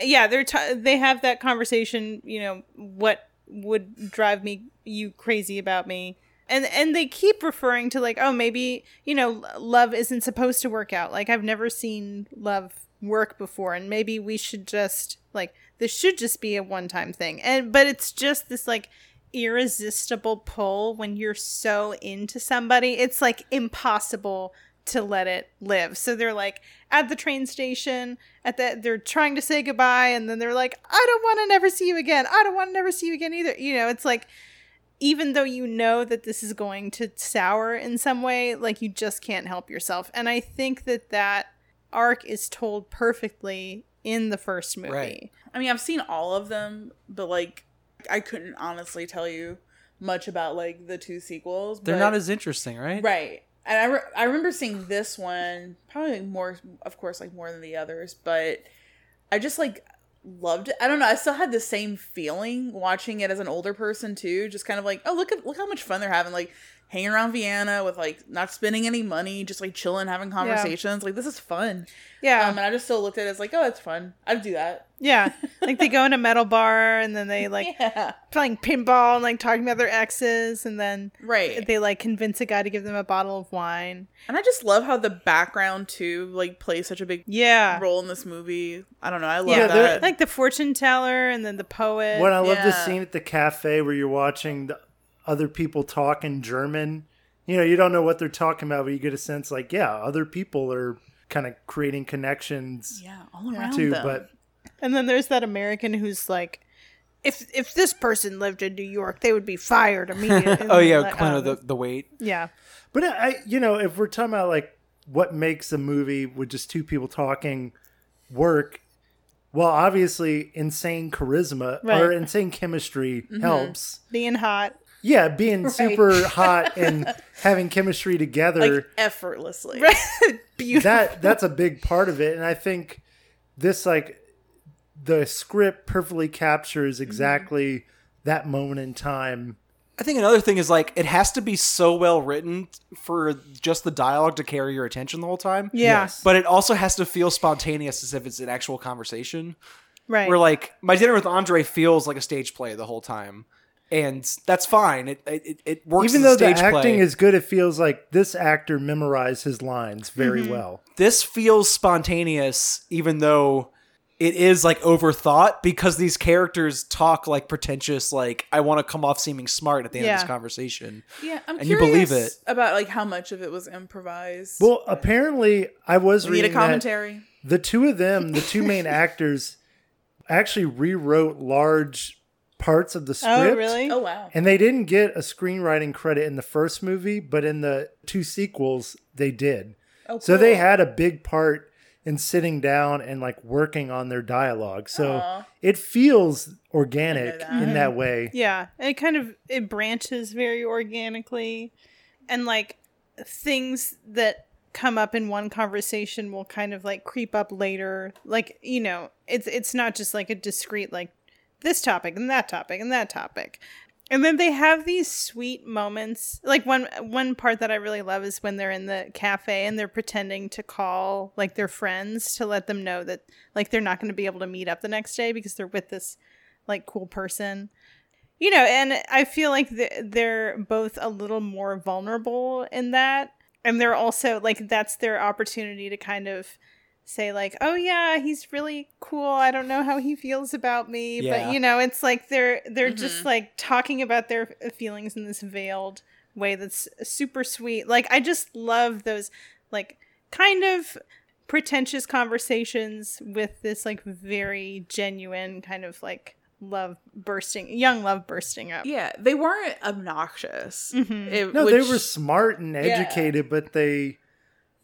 yeah, they have that conversation. You know, what would drive you crazy about me? And they keep referring to like, oh, maybe, you know, love isn't supposed to work out. Like I've never seen love work before, and maybe we should just like this should just be a one-time thing. And but it's just this like irresistible pull when you're so into somebody, it's like impossible to let it live. So they're like at the train station they're trying to say goodbye, and then they're like, I don't want to never see you again. I don't want to never see you again either. You know, it's like, even though you know that this is going to sour in some way, like you just can't help yourself. And I think that arc is told perfectly in the first movie. Right. I mean, I've seen all of them, but like I couldn't honestly tell you much about like the two sequels. They're not as interesting, right? Right. And I remember seeing this one probably more, of course, like more than the others, but I just like loved it. I don't know. I still had the same feeling watching it as an older person too. Just kind of like, oh, look how much fun they're having. Like hanging around Vienna with like not spending any money, just like chilling, having conversations. Yeah. Like this is fun. Yeah. And I just still looked at it as like, oh, it's fun. I'd do that. Yeah. Like they go in a metal bar and then they like playing pinball and like talking about their exes, and then they like convince a guy to give them a bottle of wine. And I just love how the background too like plays such a big role in this movie. I don't know. I love that. Like the fortune teller and then the poet. What I love the scene at the cafe where you're watching the other people talk in German. You know, you don't know what they're talking about, but you get a sense like, yeah, other people are kind of creating connections. Yeah, all around too, them. But and then there's that American who's like, if this person lived in New York, they would be fired immediately. Oh yeah, kind of the wait. Yeah. But I, you know, if we're talking about like what makes a movie with just two people talking work, well, obviously insane charisma or insane chemistry helps. Being hot. Yeah, being super hot and having chemistry together. Like effortlessly. Beautiful. That's a big part of it. And I think this, like, the script perfectly captures exactly that moment in time. I think another thing is, like, it has to be so well written for just the dialogue to carry your attention the whole time. Yeah. Yes. But it also has to feel spontaneous as if it's an actual conversation. Right. Where, like, My Dinner with Andre feels like a stage play the whole time. And that's fine. It works. Even though the acting is good, it feels like this actor memorized his lines very well. This feels spontaneous, even though it is like overthought, because these characters talk like pretentious, like I want to come off seeming smart at the end of this conversation. Yeah, I'm curious you believe it. About like how much of it was improvised. Well, apparently, I was reading a commentary. The two of them, the two main actors, actually rewrote large parts of the script. Oh, really? Oh, wow. And they didn't get a screenwriting credit in the first movie, but in the two sequels, they did. Oh, cool. So they had a big part in sitting down and like working on their dialogue. So it feels organic in that way. Yeah. It kind of, it branches very organically, and like things that come up in one conversation will kind of like creep up later. Like, you know, it's not just like a discrete, like, this topic and that topic and that topic. And then they have these sweet moments. Like one part that I really love is when they're in the cafe and they're pretending to call like their friends to let them know that like they're not going to be able to meet up the next day because they're with this like cool person. You know, and I feel like they're both a little more vulnerable in that. And they're also like, that's their opportunity to kind of say like, oh yeah, he's really cool, I don't know how he feels about me, but you know, it's like they're mm-hmm. just like talking about their feelings in this veiled way that's super sweet. Like, I just love those like kind of pretentious conversations with this like very genuine kind of like young love bursting up. Yeah, they weren't obnoxious. Mm-hmm. They were smart and educated, but they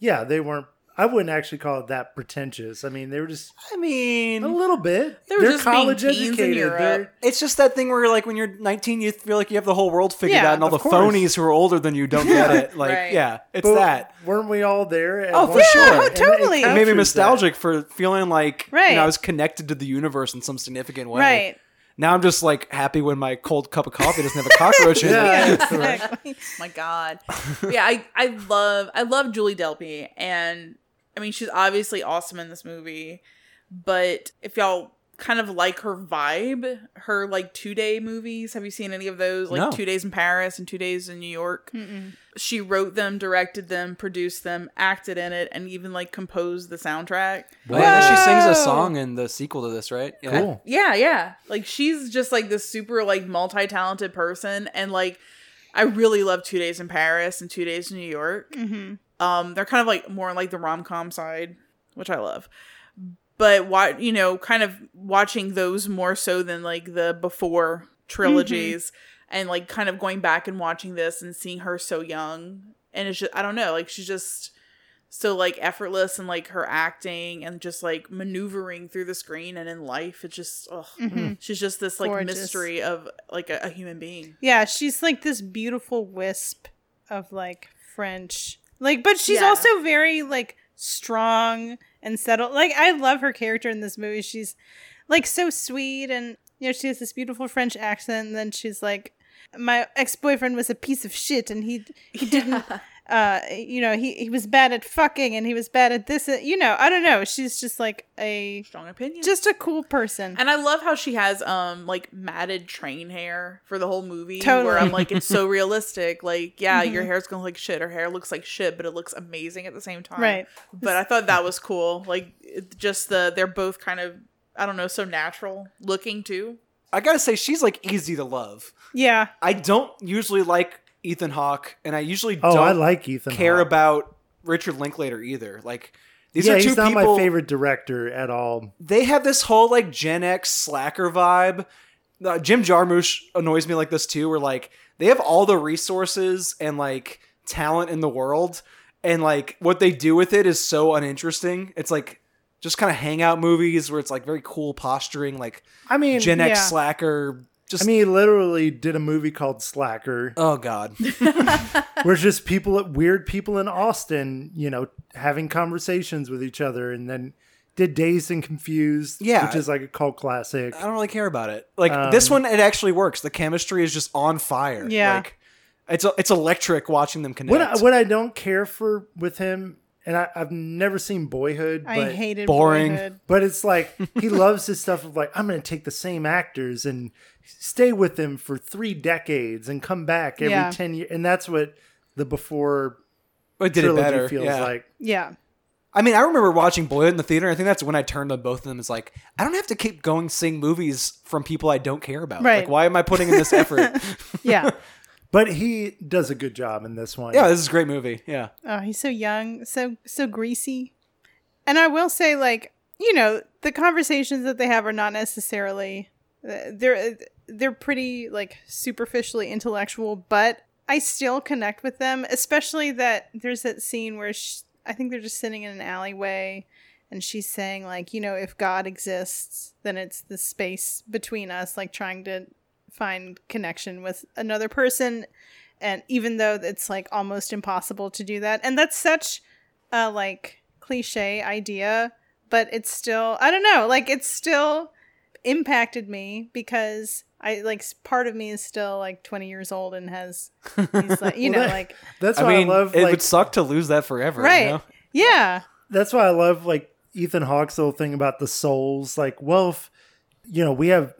weren't, I wouldn't actually call it that pretentious. I mean, they were just, a little bit. They're college educated. It's just that thing where, like, when you're 19, you feel like you have the whole world figured out, and all the phonies who are older than you don't get it. Like, it's that. Weren't we all there? Oh, for sure. Totally. It made me nostalgic for feeling like I was connected to the universe in some significant way. Right. Now I'm just like happy when my cold cup of coffee doesn't have a cockroach in it. Yeah, exactly. My God. Yeah, I love Julie Delpy, and I mean, she's obviously awesome in this movie, but if y'all kind of like her vibe, her like 2-day movies, have you seen any of those? Like, no. 2 days in Paris and 2 days in New York. Mm-mm. She wrote them, directed them, produced them, acted in it, and even like composed the soundtrack. And she sings a song in the sequel to this, right? Yeah. Cool. Yeah. Like, she's just like this super like multi-talented person, and like I really love 2 days in Paris and 2 days in New York. Mm-hmm. They're kind of like more like the rom-com side, which I love. But you know, kind of watching those more so than like the Before trilogies, mm-hmm. and like kind of going back and watching this and seeing her so young, and it's just, I don't know, like she's just so like effortless, and like her acting and just like maneuvering through the screen and in life, it's just mm-hmm. she's just this like gorgeous mystery of like a human being. Yeah, she's like this beautiful wisp of like French, like, but she's also very like strong and settled. Like, I love her character in this movie. She's like so sweet, and you know, she has this beautiful French accent, and then she's like, my ex-boyfriend was a piece of shit, and he didn't you know, he was bad at fucking, and he was bad at this, you know, I don't know. She's just like a strong opinion, just a cool person. And I love how she has like matted train hair for the whole movie. Totally. Where I'm like, it's so realistic, like, yeah, mm-hmm. your hair's gonna look like shit. Her hair looks like shit, but it looks amazing at the same time. Right. But I thought that was cool, like, just they're both kind of, I don't know, so natural looking too. I gotta say, she's like easy to love. Yeah, I don't usually like Ethan Hawke, and I usually don't care about Richard Linklater either. Like, these are two people. Yeah, he's not my favorite director at all. They have this whole like Gen X slacker vibe. Jim Jarmusch annoys me like this too, where like they have all the resources and like talent in the world, and like what they do with it is so uninteresting. It's like just kind of hangout movies where it's like very cool posturing, like Gen X slacker. He literally did a movie called Slacker. Oh, God. Where it's just weird people in Austin, you know, having conversations with each other, and then did Dazed and Confused, which is like a cult classic. I don't really care about it. Like, this one, it actually works. The chemistry is just on fire. Yeah. Like, it's electric watching them connect. What I don't care for with him, and I've never seen Boyhood. But I hated boring. Boyhood. But it's like, he loves this stuff of like, I'm going to take the same actors and stay with them for 3 decades and come back every 10 years. And that's what the Before trilogy feels like. Yeah. I mean, I remember watching Boyhood in the theater. I think that's when I turned on both of them. It's like, I don't have to keep going seeing movies from people I don't care about. Right. Like, why am I putting in this effort? Yeah. But he does a good job in this one. Yeah, this is a great movie. Yeah. Oh, he's so young, so greasy. And I will say, like, you know, the conversations that they have are not necessarily, they're pretty like superficially intellectual, but I still connect with them, especially that there's that scene where I think they're just sitting in an alleyway, and she's saying like, you know, if God exists, then it's the space between us, like trying to find connection with another person, and even though it's like almost impossible to do that. And that's such a like cliche idea, but it's still, I don't know, like it's still impacted me, because I like, part of me is still like 20 years old and has these, like, you know, like that's why I love, it like, would suck to lose that forever, right? You know? Yeah, that's why I love like Ethan Hawke's little thing about the souls, like, well, if, you know, we have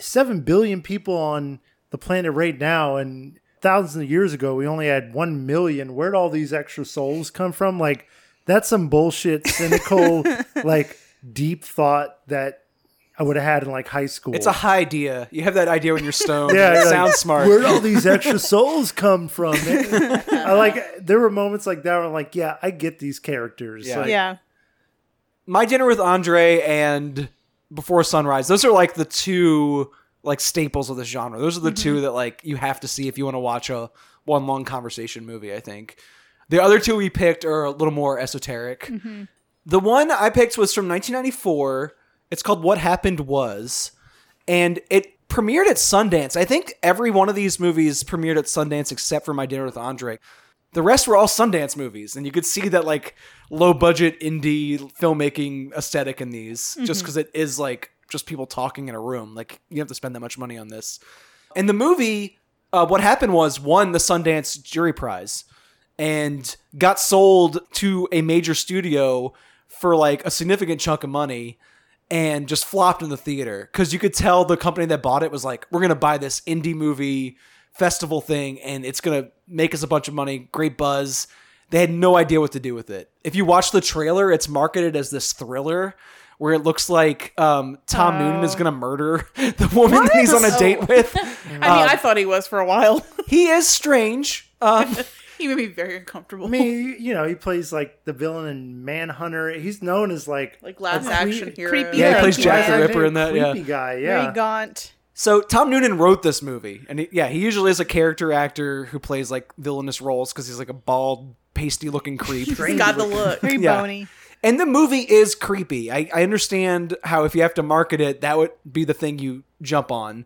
7 billion people on the planet right now, and thousands of years ago we only had 1 million. Where'd all these extra souls come from? Like, That's some bullshit, cynical, like deep thought that I would have had in like high school. It's a high idea. You have that idea when you're stoned. Yeah, it sounds smart. Where'd all these extra souls come from? I like. There were moments like that where I'm like, yeah, I get these characters. Yeah. Like, yeah. My Dinner with Andre and Before Sunrise. Those are like the two like staples of this genre. Those are the two that like you have to see if you want to watch a one long conversation movie. I think the other two we picked are a little more esoteric. Mm-hmm. The one I picked was from 1994. It's called What Happened Was, and it premiered at Sundance. I think every one of these movies premiered at Sundance except for My Dinner with Andre. The rest were all Sundance movies, and you could see that like low-budget indie filmmaking aesthetic in these, just because it is like just people talking in a room. Like you have to spend that much money on this. And the movie, What Happened Was, won the Sundance Jury Prize and got sold to a major studio for like a significant chunk of money. And just flopped in the theater because you could tell the company that bought it was like, we're going to buy this indie movie festival thing and it's going to make us a bunch of money. Great buzz. They had no idea what to do with it. If you watch the trailer, it's marketed as this thriller where it looks like Tom Noonan is going to murder the woman that he's on a date with. I mean, I thought he was for a while. He is strange. He would be very uncomfortable. I mean, you know, he plays like the villain in Manhunter. He's known as like last action hero. Creepy. Yeah, he plays Jack the Ripper in that. Creepy guy. Yeah, very gaunt. So Tom Noonan wrote this movie, and he usually is a character actor who plays like villainous roles because he's like a bald, pasty-looking creep. He's got the look, very bony. And the movie is creepy. I understand how if you have to market it, that would be the thing you jump on,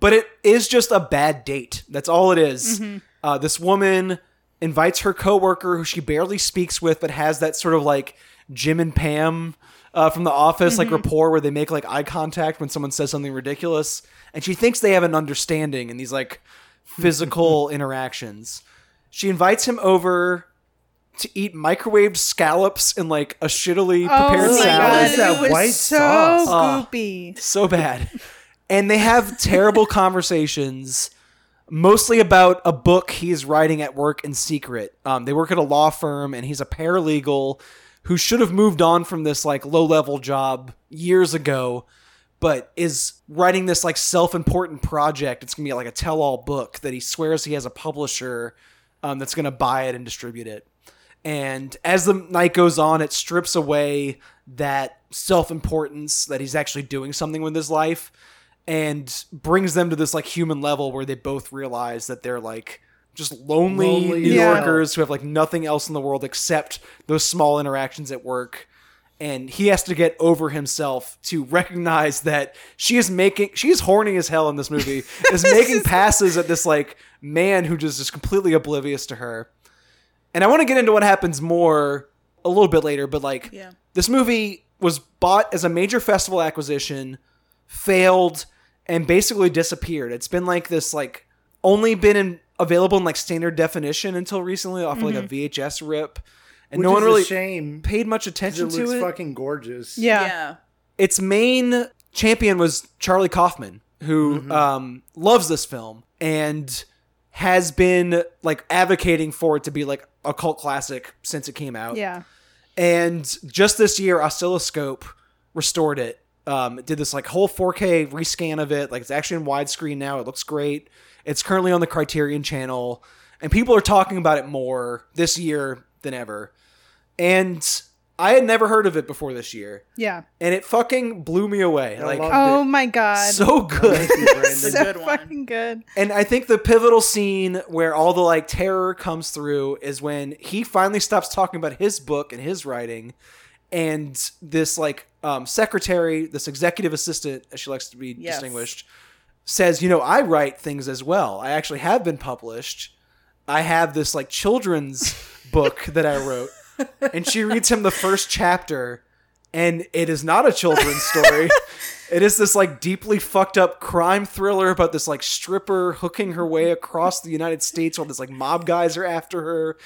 but it is just a bad date. That's all it is. This woman invites her coworker who she barely speaks with, but has that sort of like Jim and Pam from The Office, like rapport where they make like eye contact when someone says something ridiculous. And she thinks they have an understanding in these like physical interactions. She invites him over to eat microwaved scallops in like a shittily prepared salad. That it white sauce. Goopy. So bad. And they have terrible conversations. Mostly about a book he's writing at work in secret. They work at a law firm, and he's a paralegal who should have moved on from this like low-level job years ago, but is writing this like self-important project. It's going to be like a tell-all book that he swears he has a publisher that's going to buy it and distribute it. And as the night goes on, it strips away that self-importance that he's actually doing something with his life. And brings them to this like human level where they both realize that they're like just lonely New Yorkers who have like nothing else in the world except those small interactions at work. And he has to get over himself to recognize that she's horny as hell in this movie, is making passes at this like man who just is completely oblivious to her. And I want to get into what happens more a little bit later, but like this movie was bought as a major festival acquisition, failed, and basically disappeared. It's been like this, like only been available in like standard definition until recently, off like a VHS rip, and no one really paid much attention to it. It looks fucking gorgeous. Yeah. Its main champion was Charlie Kaufman, who loves this film and has been like advocating for it to be like a cult classic since it came out. Yeah, and just this year, Oscilloscope restored it. It did this like whole 4K rescan of it. Like it's actually in widescreen now. It looks great. It's currently on the Criterion channel and people are talking about it more this year than ever. And I had never heard of it before this year. Yeah. And it fucking blew me away. Oh my God. So good. So fucking good. And I think the pivotal scene where all the like terror comes through is when he finally stops talking about his book and his writing. And this like secretary, this executive assistant, as she likes to be distinguished, says, you know, I write things as well. I actually have been published. I have this like children's book that I wrote. And she reads him the first chapter and it is not a children's story. It is this like deeply fucked up crime thriller about this like stripper hooking her way across the United States while this like mob guys are after her.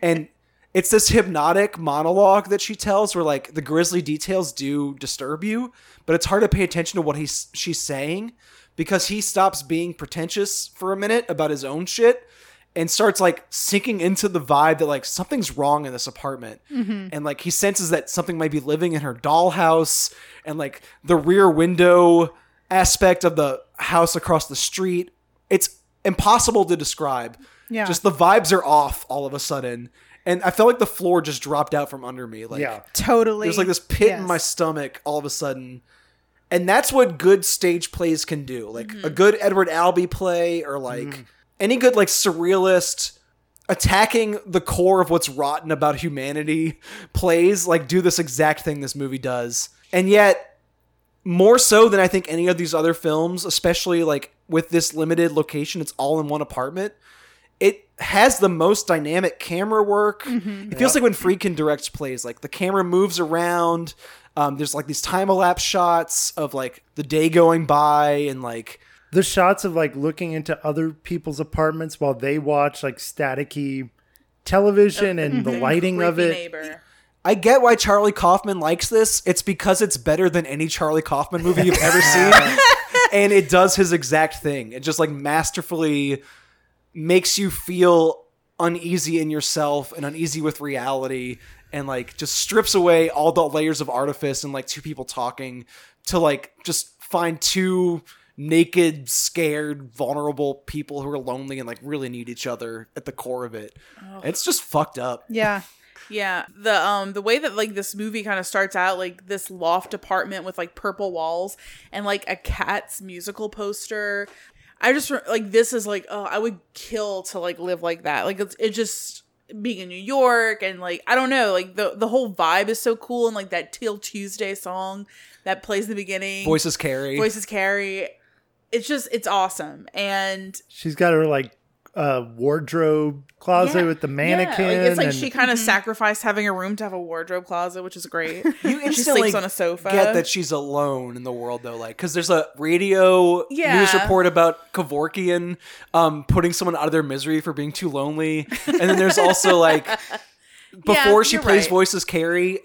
And it's this hypnotic monologue that she tells where like the grisly details do disturb you, but it's hard to pay attention to what she's saying because he stops being pretentious for a minute about his own shit and starts like sinking into the vibe that like something's wrong in this apartment. Mm-hmm. And like he senses that something might be living in her dollhouse, and like the rear window aspect of the house across the street. It's impossible to describe. Yeah. Just the vibes are off all of a sudden. And I felt like the floor just dropped out from under me. Like, yeah, totally. There's like this pit in my stomach all of a sudden. And that's what good stage plays can do. Like a good Edward Albee play, or like any good like surrealist attacking the core of what's rotten about humanity plays like do this exact thing this movie does. And yet more so than I think any of these other films, especially like with this limited location, it's all in one apartment. It has the most dynamic camera work. It feels like when Friedkin directs plays, like the camera moves around. There's like these time elapse shots of like the day going by, and like the shots of like looking into other people's apartments while they watch like staticky television and the lighting of it. Neighbor. I get why Charlie Kaufman likes this. It's because it's better than any Charlie Kaufman movie you've ever seen. And it does his exact thing. It just like masterfully makes you feel uneasy in yourself and uneasy with reality, and like just strips away all the layers of artifice and like two people talking to like just find two naked, scared, vulnerable people who are lonely and like really need each other at the core of it. It's just fucked up. Yeah. Yeah. The way that like this movie kind of starts out, like this loft apartment with like purple walls and like a Cats musical poster. I just like, this is like, oh, I would kill to like live like that. Like it's just being in New York, and like, I don't know, like the whole vibe is so cool. And like that Till Tuesday song that plays in the beginning. Voices Carry. It's just, it's awesome. And she's got her like wardrobe closet with the mannequin. Like, it's like she kind of sacrificed having a room to have a wardrobe closet, which is great. She sleeps on a sofa. Get that she's alone in the world though, like because there's a radio news report about Kevorkian putting someone out of their misery for being too lonely, and then there's also like before she plays Voices Carry,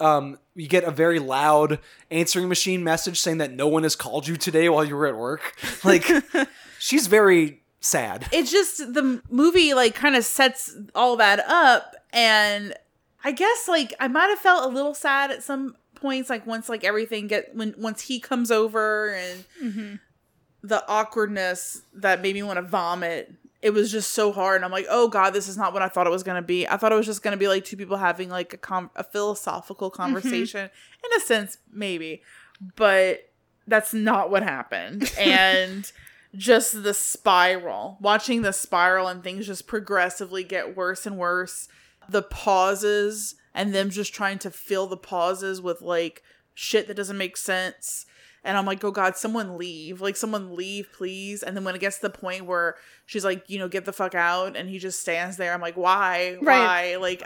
you get a very loud answering machine message saying that no one has called you today while you were at work. Like she's very sad. It's just the movie like kind of sets all that up, and I guess like I might have felt a little sad at some points, like once like everything once he comes over and the awkwardness that made me want to vomit. It was just so hard. And I'm like, oh God, this is not what I thought it was going to be. I thought it was just going to be like two people having like a philosophical conversation in a sense, maybe, but that's not what happened. And just the spiral, watching the spiral and things just progressively get worse and worse. The pauses and them just trying to fill the pauses with like shit that doesn't make sense. And I'm like, oh God, someone leave. Like someone leave, please. And then when it gets to the point where she's like, you know, get the fuck out. And he just stands there. I'm like, why? Right. Why? Like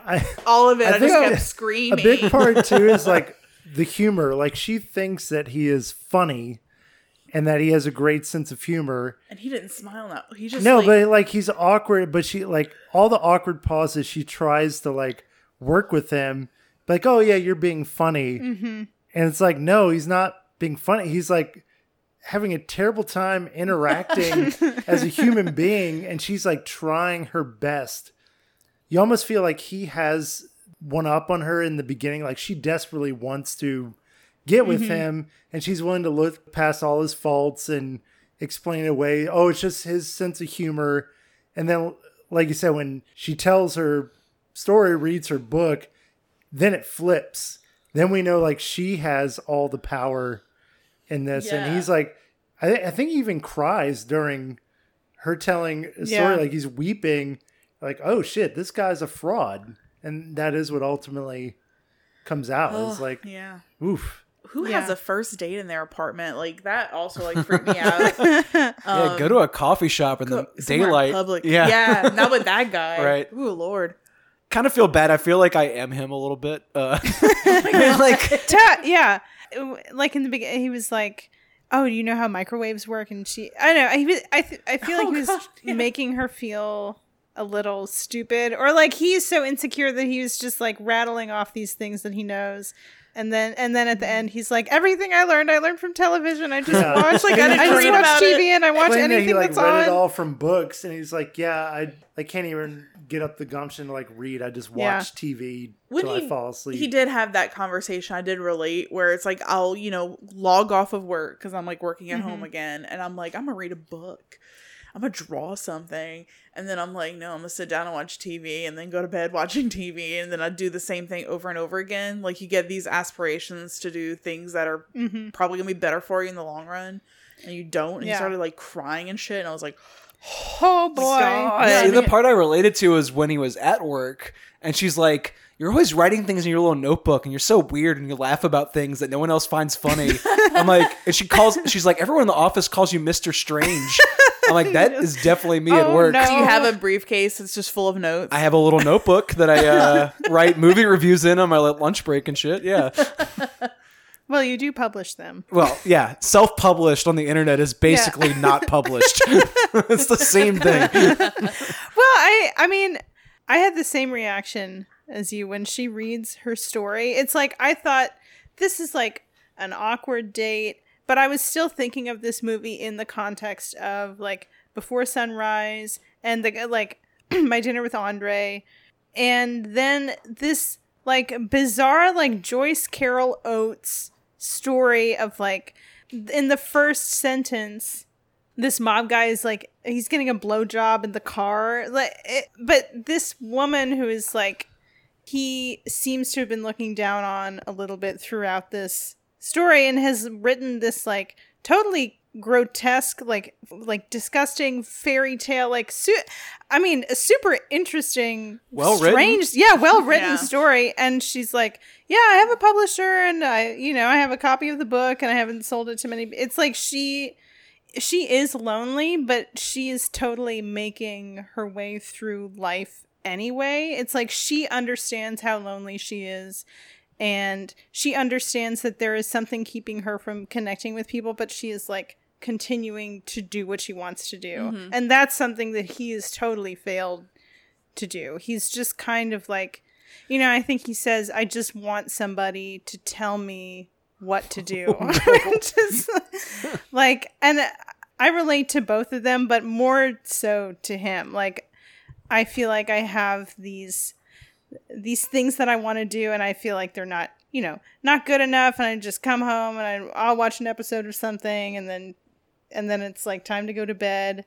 all of it. I just kept screaming. A big part too is like the humor. Like she thinks that he is funny and that he has a great sense of humor. And he didn't smile now. He just but like he's awkward. But she like all the awkward pauses. She tries to like work with him. Like, oh yeah, you're being funny. Mm-hmm. And it's like, no, he's not being funny. He's like having a terrible time interacting as a human being. And she's like trying her best. You almost feel like he has one up on her in the beginning. Like she desperately wants to get with him, and she's willing to look past all his faults and explain it away. Oh, it's just his sense of humor. And then, like you said, when she tells her story, reads her book, then it flips. Then we know like she has all the power in this. Yeah. And he's like, I think he even cries during her telling a story. Like he's weeping like, oh shit, this guy's a fraud. And that is what ultimately comes out. It's like, oof. Who has a first date in their apartment? Like that also like freaked me out. Yeah, go to a coffee shop in the daylight. Public. Yeah, not with that guy. Right. Ooh, Lord. Kind of feel bad. I feel like I am him a little bit. Like in the beginning, he was like, "Oh, do you know how microwaves work?" And she, I don't know. I feel like he was making her feel a little stupid, or like he's so insecure that he was just like rattling off these things that he knows. And then at the end, he's like, everything I learned from television. I just watch like I just watch TV and I watch anything he, like, that's on. Read it all from books, and he's like, yeah, I can't even get up the gumption to like read. I just watch TV till I fall asleep. He did have that conversation. I did relate where it's like I'll log off of work because I'm like working at home again, and I'm like I'm gonna read a book. I'm going to draw something. And then I'm like, no, I'm going to sit down and watch TV and then go to bed watching TV. And then I do the same thing over and over again. Like you get these aspirations to do things that are probably going to be better for you in the long run. And you don't. And you started like crying and shit. And I was like, oh boy. Yeah, the part I related to is when he was at work and she's like, you're always writing things in your little notebook and you're so weird and you laugh about things that no one else finds funny. I'm like, and she's like, everyone in the office calls you Mr. Strange. I'm like, that is definitely me at work. No. Do you have a briefcase that's just full of notes? I have a little notebook that I write movie reviews in on my lunch break and shit. Yeah. Well, you do publish them. Well, yeah. Self-published on the internet is basically not published. It's the same thing. Well, I mean, I had the same reaction as you when she reads her story. It's like, I thought this is like an awkward date. But I was still thinking of this movie in the context of like Before Sunrise and the like My Dinner with Andre, and then this like bizarre like Joyce Carol Oates story of like in the first sentence, this mob guy is like he's getting a blowjob in the car, like but this woman who is like he seems to have been looking down on a little bit throughout this story and has written this like totally grotesque like disgusting fairy tale like a super interesting well written story, and she's like I have a publisher and I I have a copy of the book and I haven't sold it to many. It's like she is lonely, but she is totally making her way through life anyway. It's like she understands how lonely she is. And she understands that there is something keeping her from connecting with people, but she is like continuing to do what she wants to do. Mm-hmm. And that's something that he has totally failed to do. He's just kind of like, I think he says, I just want somebody to tell me what to do. Just, like, and I relate to both of them, but more so to him. Like, I feel like I have these things that I want to do and I feel like they're not, not good enough, and I just come home and I'll watch an episode or something and then it's like time to go to bed.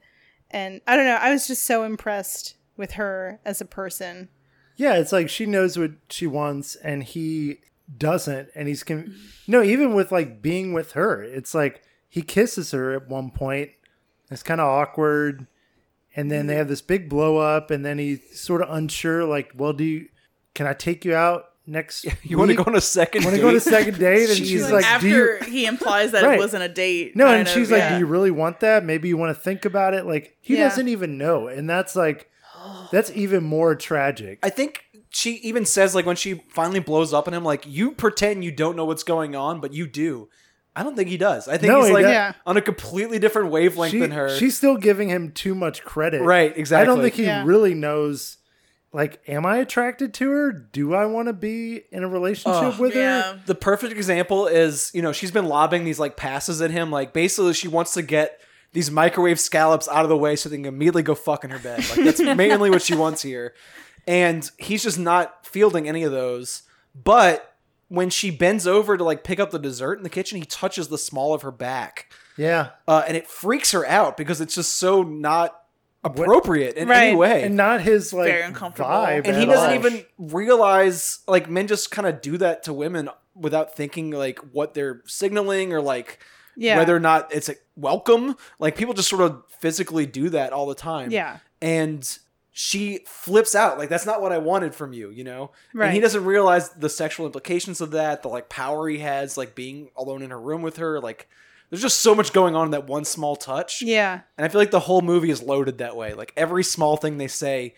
And I don't know, I was just so impressed with her as a person. Yeah, it's like she knows what she wants and he doesn't, and he's even with like being with her, it's like he kisses her at one point. It's kind of awkward. And then they have this big blow up, and then he's sort of unsure, like, well, can I take you out next week? You want to go on a second date? And she's like after he implies that it wasn't a date. No, and she's like, do you really want that? Maybe you want to think about it. Like, he doesn't even know. And that's like, that's even more tragic. I think she even says, like, when she finally blows up on him, like, you pretend you don't know what's going on, but you do. I don't think he does. I think he's like on a completely different wavelength than her. She's still giving him too much credit. Right, exactly. I don't think he really knows, like, am I attracted to her? Do I want to be in a relationship with her? The perfect example is, she's been lobbing these, like, passes at him. Like, basically, she wants to get these microwave scallops out of the way so they can immediately go fuck in her bed. Like, that's mainly what she wants here. And he's just not fielding any of those. But when she bends over to like pick up the dessert in the kitchen, he touches the small of her back. Yeah. And it freaks her out because it's just so not appropriate in any way. And not his like very uncomfortable vibe. And he doesn't even realize, like, men just kind of do that to women without thinking like what they're signaling or like whether or not it's a welcome. Like, people just sort of physically do that all the time. Yeah. And she flips out. Like, that's not what I wanted from you, Right. And he doesn't realize the sexual implications of that, the, like, power he has, like, being alone in her room with her. Like, there's just so much going on in that one small touch. Yeah. And I feel like the whole movie is loaded that way. Like, every small thing they say,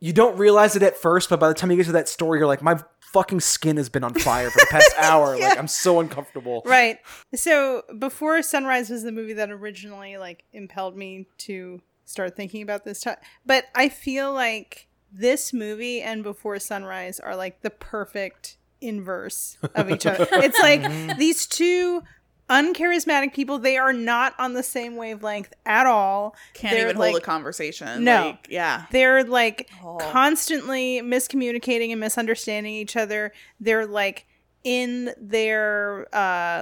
you don't realize it at first, but by the time you get to that story, you're like, my fucking skin has been on fire for the past hour. Yeah. Like, I'm so uncomfortable. Right. So, Before Sunrise was the movie that originally, like, impelled me to start thinking about this time, but I feel like this movie and Before Sunrise are like the perfect inverse of each other. It's like these two uncharismatic people, they are not on the same wavelength at all. They're even hold a conversation. No. They're constantly miscommunicating and misunderstanding each other. They're in their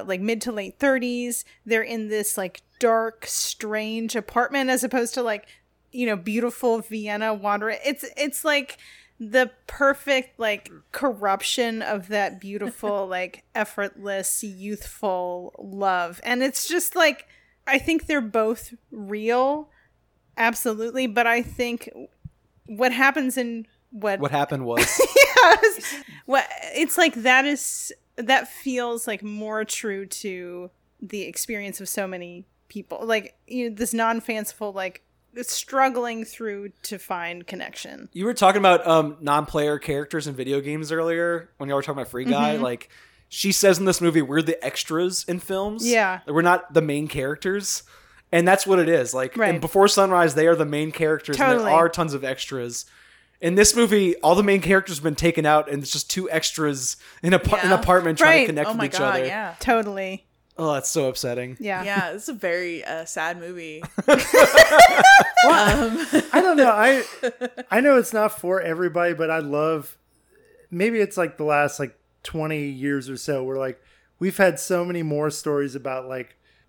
mid to late 30s. They're in this dark, strange apartment as opposed to beautiful Vienna wandering. It's the perfect corruption of that beautiful effortless youthful love, and it's just I think they're both real, absolutely, but I think what happens in what happened was yes, that feels more true to the experience of so many people, this non-fanciful struggling through to find connection. You were talking about non-player characters in video games earlier when y'all were talking about Free Guy. Mm-hmm. She says in this movie, we're the extras in films. Yeah. We're not the main characters. And that's what it is. Right. In Before Sunrise, they are the main characters. Totally. And there are tons of extras. In this movie, all the main characters have been taken out and it's just two extras in an apartment trying to connect with each other. Yeah. Totally. Oh, that's so upsetting. Yeah. Yeah, this is a very sad movie. I don't know. I know it's not for everybody, but I love, maybe it's the last 20 years or so where we've had so many more stories about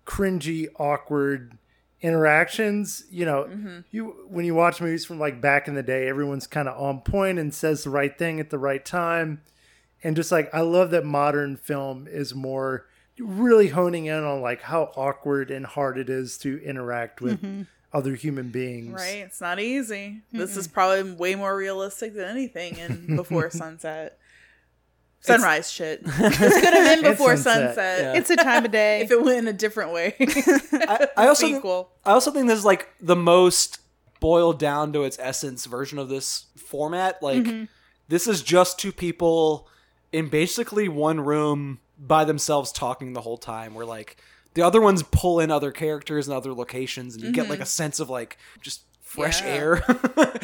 cringy, awkward interactions. Mm-hmm. When you watch movies from back in the day, everyone's kind of on point and says the right thing at the right time. And just I love that modern film is more really honing in on how awkward and hard it is to interact with mm-hmm. other human beings. Right. It's not easy. Mm-mm. This is probably way more realistic than anything in Before Sunrise. Shit. This could have been Before Sunset. Yeah. It's a time of day. If it went in a different way. I also think this is the most boiled down to its essence version of this format. Mm-hmm. This is just two people in basically one room by themselves talking the whole time, where the other ones pull in other characters and other locations, and you mm-hmm. get a sense of just fresh air.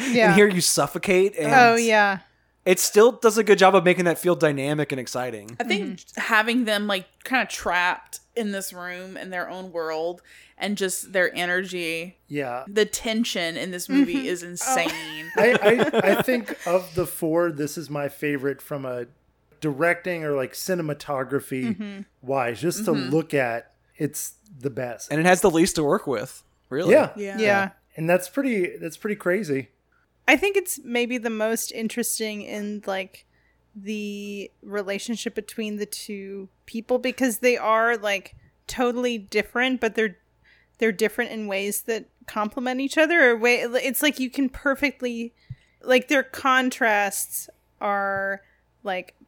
Yeah. And here you suffocate. And oh yeah, it still does a good job of making that feel dynamic and exciting. I think mm-hmm. having them kind of trapped in this room in their own world and just their energy. Yeah, the tension in this movie mm-hmm. is insane. Oh. I think of the four, this is my favorite from a directing or cinematography mm-hmm. wise, just mm-hmm. to look at, it's the best, and it has the least to work with, really. Yeah. And that's pretty crazy. I think it's maybe the most interesting in the relationship between the two people, because they are totally different, but they're different in ways that complement each other, or way it's you can perfectly their contrasts are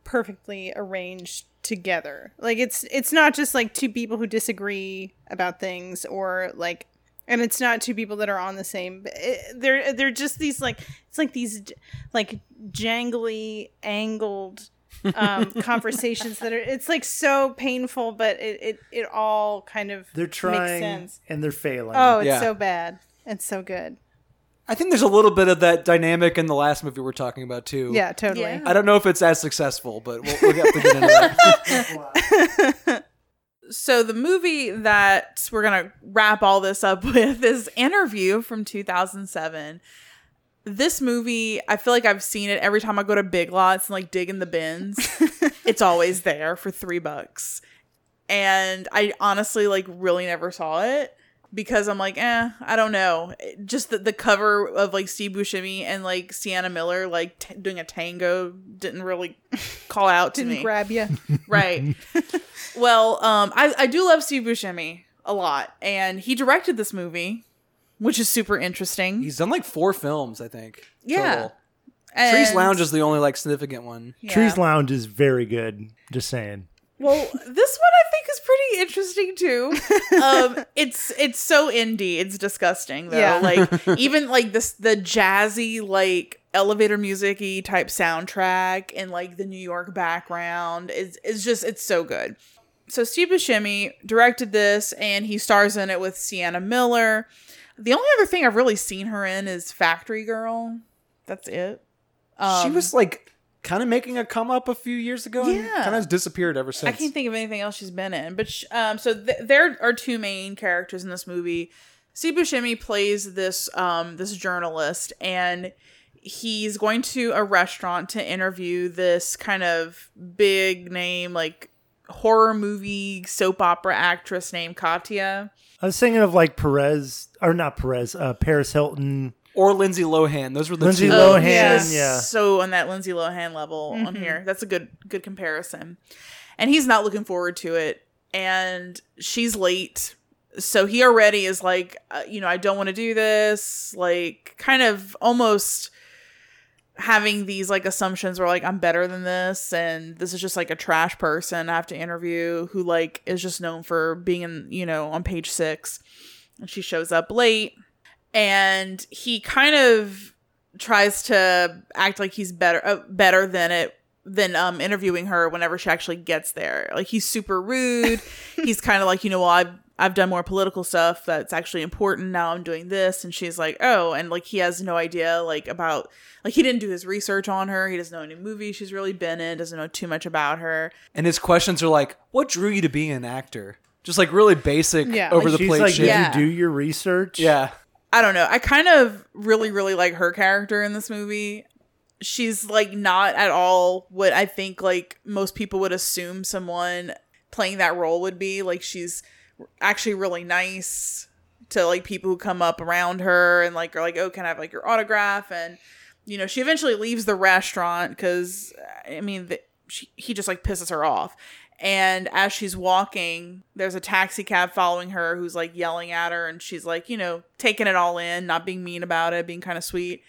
perfectly arranged together. It's not just two people who disagree about things, or and it's not two people that are on the same. They're just these it's these jangly angled conversations that are. It's so painful, but it all kind of they're trying makes sense. And they're failing. Oh, it's so bad. It's so good. I think there's a little bit of that dynamic in the last movie we're talking about, too. Yeah, totally. Yeah. I don't know if it's as successful, but we'll have to get into that. Wow. So the movie that we're going to wrap all this up with is Interview from 2007. This movie, I feel I've seen it every time I go to Big Lots and dig in the bins. It's always there for $3. And I honestly really never saw it. Because I'm I don't know. Just the cover of Steve Buscemi and Sienna Miller doing a tango didn't really call out to me. Didn't grab you. Right. Well, I do love Steve Buscemi a lot. And he directed this movie, which is super interesting. He's done 4 films, I think. Yeah. Total. And Trees Lounge is the only significant one. Yeah. Trees Lounge is very good. Just saying. Well, this one I think is pretty interesting too. It's so indie. It's disgusting though. Yeah. Even this the jazzy elevator music-y type soundtrack and the New York background is just it's so good. So Steve Buscemi directed this and he stars in it with Sienna Miller. The only other thing I've really seen her in is Factory Girl. That's it. She was kind of making a come up a few years ago. Yeah. Kind of disappeared ever since. I can't think of anything else she's been in. But there are two main characters in this movie. Steve Buscemi plays this journalist, and he's going to a restaurant to interview this kind of big name, like horror movie soap opera actress named Katya. I was thinking of like Paris Hilton. Or Lindsay Lohan. Those were the two. Lindsay Lohan, yeah. So on that Lindsay Lohan level on here. That's a good comparison. And he's not looking forward to it. And she's late. So he already is like, I don't want to do this. Like, kind of almost having these like assumptions where like, I'm better than this. And this is just like a trash person I have to interview who like is just known for being in, on page 6. And she shows up late. And he kind of tries to act like he's better than interviewing her whenever she actually gets there. Like, he's super rude. He's kind of like, I've done more political stuff that's actually important. Now I'm doing this. And she's like, oh, and like, he has no idea about he didn't do his research on her. He doesn't know any movie she's really been in, doesn't know too much about her. And his questions are like, what drew you to being an actor? Just like really basic over-the-plate shit. Did you do your research? Yeah. I don't know. I kind of really, really like her character in this movie. She's like not at all what I think like most people would assume someone playing that role would be. Like, she's actually really nice to like people who come up around her and like are like, oh, can I have like your autograph? And she eventually leaves the restaurant because he just like pisses her off. And as she's walking, there's a taxi cab following her who's like yelling at her. And she's like, taking it all in, not being mean about it, being kind of sweet.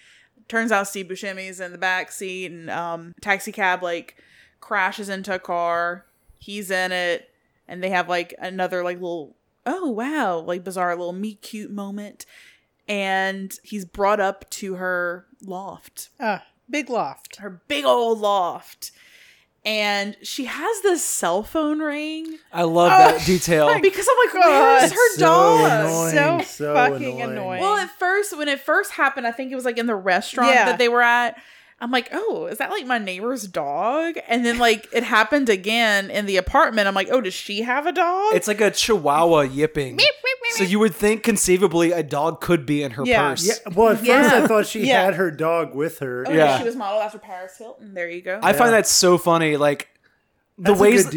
Turns out Steve Buscemi's in the back seat, and taxi cab like crashes into a car. He's in it. And they have like another like little, oh, wow, like bizarre little meet cute moment. And he's brought up to her loft. Big loft. Her big old loft. And she has this cell phone ring. I love that detail. Because I'm like, where's her dog? So fucking annoying. Well, when it first happened, I think it was like in the restaurant that they were at. I'm like, oh, is that like my neighbor's dog? And then like it happened again in the apartment. I'm like, oh, does she have a dog? It's like a chihuahua yipping. So you would think conceivably a dog could be in her purse. Yeah. Well, at first I thought she had her dog with her. Oh, yeah. She was modeled after Paris Hilton. There you go. I find that so funny. Like the ways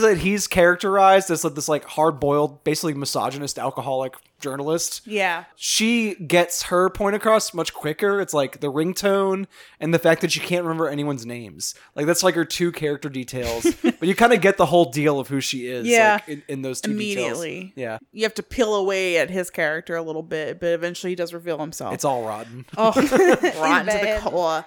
that he's characterized as like, this like hard-boiled, basically misogynist, alcoholic journalist. Yeah. She gets her point across much quicker. It's like the ringtone and the fact that she can't remember anyone's names. Like, that's like her two character details. But you kind of get the whole deal of who she is like, in those two immediately details. Yeah. You have to peel away at his character a little bit, but eventually he does reveal himself. It's all rotten. Oh, rotten to the core.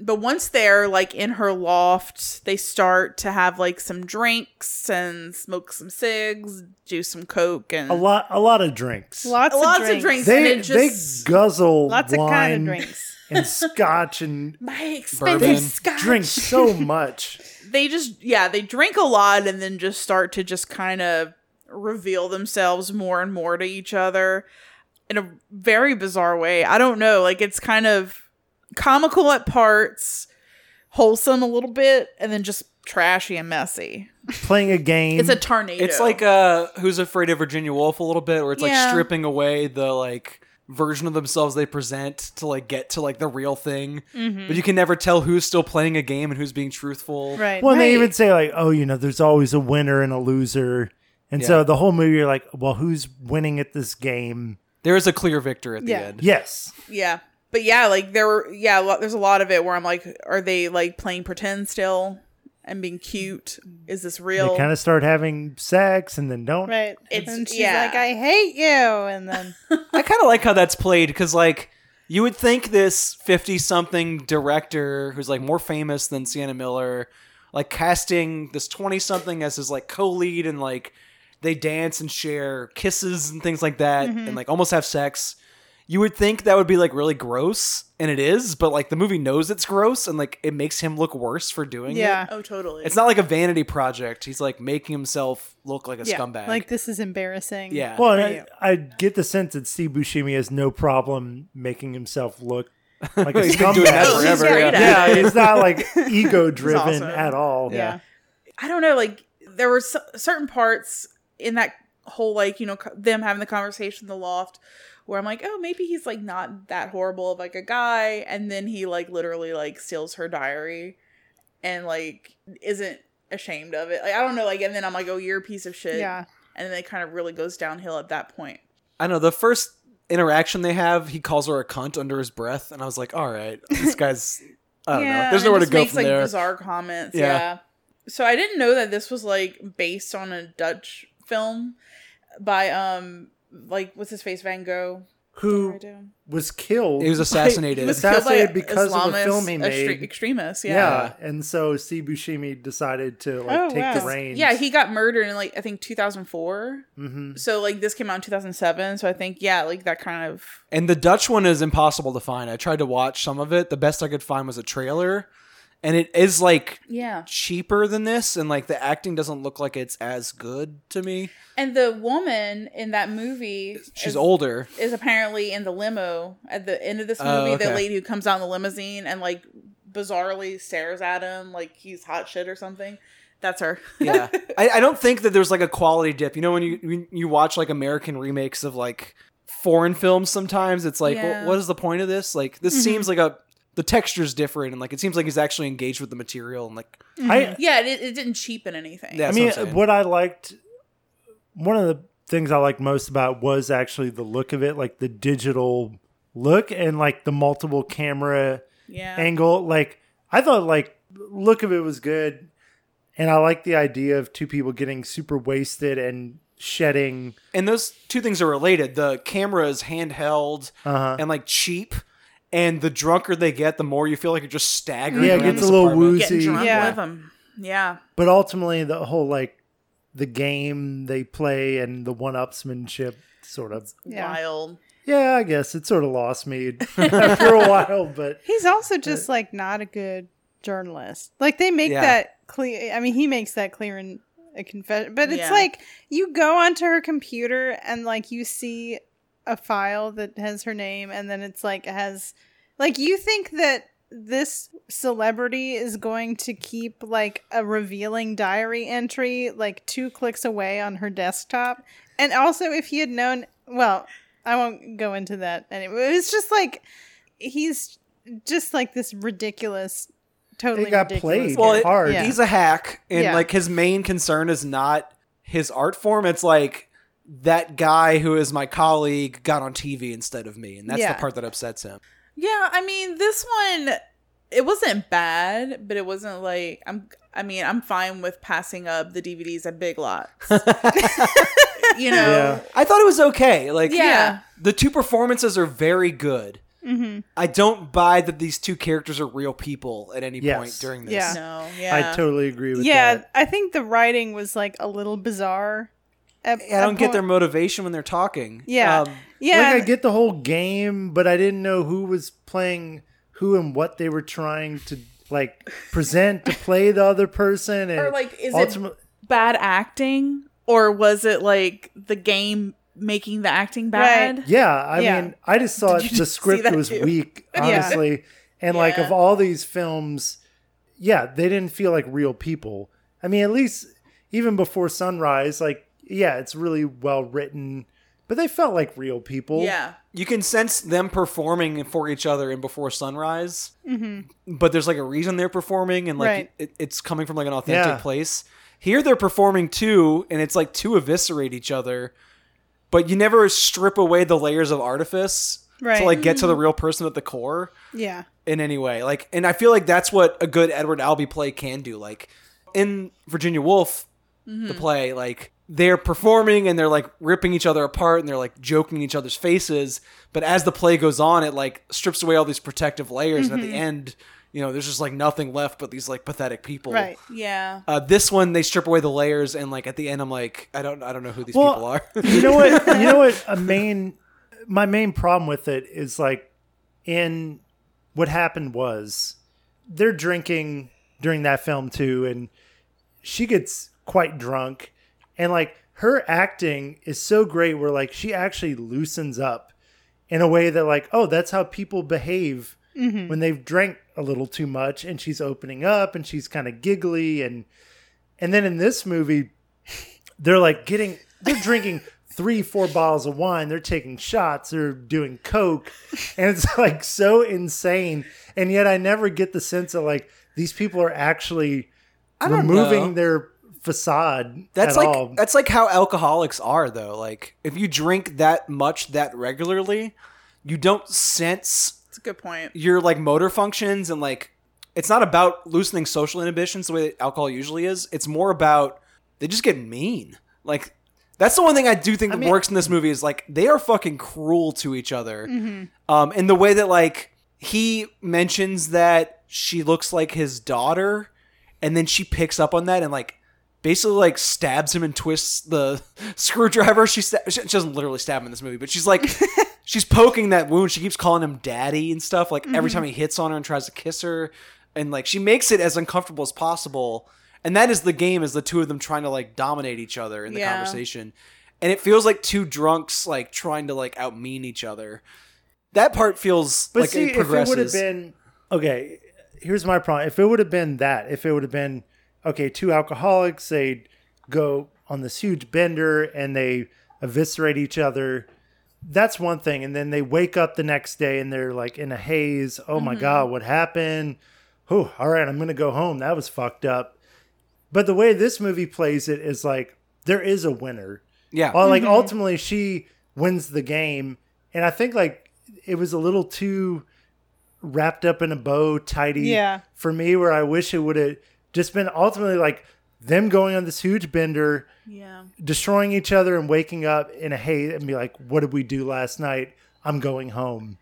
But once they're like in her loft, they start to have like some drinks and smoke some cigs, do some coke, and a lot of drinks. Lots of drinks. They guzzle lots wine of kind of drinks and scotch and my expensive scotch. Drink so much. They just they drink a lot and then just start to just kind of reveal themselves more and more to each other in a very bizarre way. I don't know. Like, it's kind of comical at parts, wholesome a little bit, and then just trashy and messy. Playing a game. It's a tornado. It's like Who's Afraid of Virginia Woolf a little bit, where it's like stripping away the like version of themselves they present to like get to like the real thing. Mm-hmm. But you can never tell who's still playing a game and who's being truthful. Right. Well, they even say like, oh, there's always a winner and a loser. And so the whole movie you're like, well, who's winning at this game? There is a clear victor at the end. Yes. Yeah. But like there's a lot of it where I'm like, are they like playing pretend still and being cute? Is this real? They kind of start having sex and then don't. Right. And she's like, I hate you. And then I kind of like how that's played because like you would think this 50-something director who's like more famous than Sienna Miller, like casting this 20-something as his like co-lead and like they dance and share kisses and things like that and like almost have sex. You would think that would be like really gross, and it is, but like the movie knows it's gross and like it makes him look worse for doing it. Yeah. Oh, totally. It's not like a vanity project. He's like making himself look like a scumbag. Like, this is embarrassing. Yeah. Well, I get the sense that Steve Buscemi has no problem making himself look Like a scumbag. Doing that forever. Yeah, it's not like ego driven awesome. At all. Yeah. I don't know. Like there were certain parts in that whole, like, you know, them having the conversation in the loft where I'm like, oh, maybe he's like not that horrible of like a guy. And then he like literally like steals her diary and like isn't ashamed of it. Like, I don't know. Like, and then I'm like, oh, you're a piece of shit. Yeah. And then it kind of really goes downhill at that point. I know the first interaction they have, he calls her a cunt under his breath. And I was like, all right, this guy's, I don't know. There's nowhere to go from there. He makes like bizarre comments. Yeah. So I didn't know that this was like based on a Dutch film by, like, what's his face? Van Gogh. Who was killed. He was assassinated. He was assassinated because Islamist, of a film he made. Extremists, yeah. And so Steve Buscemi decided to like take the reins. Yeah, he got murdered in like, I think 2004. Mm-hmm. So like this came out in 2007. So I think, like that kind of. And the Dutch one is impossible to find. I tried to watch some of it. The best I could find was a trailer. And it is like cheaper than this. And like the acting doesn't look like it's as good to me. And the woman in that movie. She's older. Is apparently in the limo at the end of this movie. Oh, okay. The lady who comes out in the limousine and like bizarrely stares at him like he's hot shit or something. That's her. Yeah. I don't think that there's like a quality dip. You know, when you watch like American remakes of like foreign films sometimes. It's like, well, what is the point of this? Like this seems like the texture's different, and like it seems like he's actually engaged with the material, and like it didn't cheapen anything. Yeah, I mean, what I liked, one of the things I liked most about it was actually the look of it, like the digital look and like the multiple camera angle. Like I thought, like look of it was good, and I liked the idea of two people getting super wasted and shedding. And those two things are related. The camera is handheld and like cheap. And the drunker they get, the more you feel like you're just staggering. Yeah, it gets a little woozy. Drunk with them. Yeah. But ultimately, the whole like the game they play and the one-upsmanship sort of wild. Yeah, I guess it sort of lost me after a while. But he's also just like not a good journalist. Like they make that clear. I mean, he makes that clear in a confession. But it's like you go onto her computer and like you see a file that has her name, and then it's like has like you think that this celebrity is going to keep like a revealing diary entry like 2 clicks away on her desktop. And also if he had known, well, I won't go into that anyway. It's just like he's just like this ridiculous totally ridiculous played hard. He's a hack, and like his main concern is not his art form. It's like that guy who is my colleague got on TV instead of me. And that's the part that upsets him. Yeah. I mean, this one, it wasn't bad, but it wasn't like, I'm fine with passing up the DVDs at Big Lots. You know? Yeah. I thought it was okay. Like, the two performances are very good. Mm-hmm. I don't buy that these two characters are real people at any point during this. Yeah. No, I totally agree with that. Yeah. I think the writing was like a little bizarre. I don't get their motivation when they're talking. Yeah. Like I get the whole game, but I didn't know who was playing who and what they were trying to like present to play the other person. And or like, is it bad acting, or was it like the game making the acting bad? Right. Yeah. I mean, I just thought the script was weak, honestly. Yeah. And like of all these films, they didn't feel like real people. I mean, at least even Before Sunrise, like, yeah, it's really well written, but they felt like real people. Yeah. You can sense them performing for each other in Before Sunrise, but there's like a reason they're performing, and like it's coming from like an authentic place. Here they're performing too, and it's like to eviscerate each other, but you never strip away the layers of artifice to like get to the real person at the core. Yeah. In any way. Like, and I feel like that's what a good Edward Albee play can do. Like in Virginia Woolf, the play, like, they're performing and they're like ripping each other apart and they're like joking in each other's faces. But as the play goes on, it like strips away all these protective layers. And at the end, you know, there's just like nothing left but these like pathetic people. Right. Yeah. This one, they strip away the layers. And like at the end, I'm like, I don't know who these people are. You know what? My main problem with it is like in what happened was they're drinking during that film too. And she gets quite drunk. And like her acting is so great where like she actually loosens up in a way that like, oh, that's how people behave mm-hmm. when they've drank a little too much and she's opening up and she's kind of giggly. And then in this movie, they're like they're drinking 3-4 bottles of wine. They're taking shots. They're doing coke. And it's like so insane. And yet I never get the sense of like these people are actually removing their facade. That's like how alcoholics are though. Like if you drink that much that regularly, you don't sense. That's a good point. Your like motor functions and like it's not about loosening social inhibitions the way that alcohol usually is. It's more about they just get mean. Like that's the one thing I do think that works in this movie is like they are fucking cruel to each other. Mm-hmm. And the way that like he mentions that she looks like his daughter and then she picks up on that and like basically like stabs him and twists the screwdriver. She doesn't literally stab him in this movie, but she's like she's poking that wound. She keeps calling him daddy and stuff like mm-hmm. every time he hits on her and tries to kiss her. And like she makes it as uncomfortable as possible. And that is the game, is the two of them trying to like dominate each other in the conversation. And it feels like two drunks like trying to like outmean each other. That part feels but like see, it progresses. If it would have been, okay, here's my problem. If it would have been that, if it would have been, okay, two alcoholics, they go on this huge bender and they eviscerate each other. That's one thing. And then they wake up the next day and they're like in a haze. Oh my mm-hmm. God, what happened? Oh, all right, I'm going to go home. That was fucked up. But the way this movie plays it is like there is a winner. Yeah. Like mm-hmm. ultimately she wins the game. And I think like it was a little too wrapped up in a bow tidy for me, where I wish it would have just been ultimately like them going on this huge bender, destroying each other and waking up in a haze and be like, what did we do last night? I'm going home.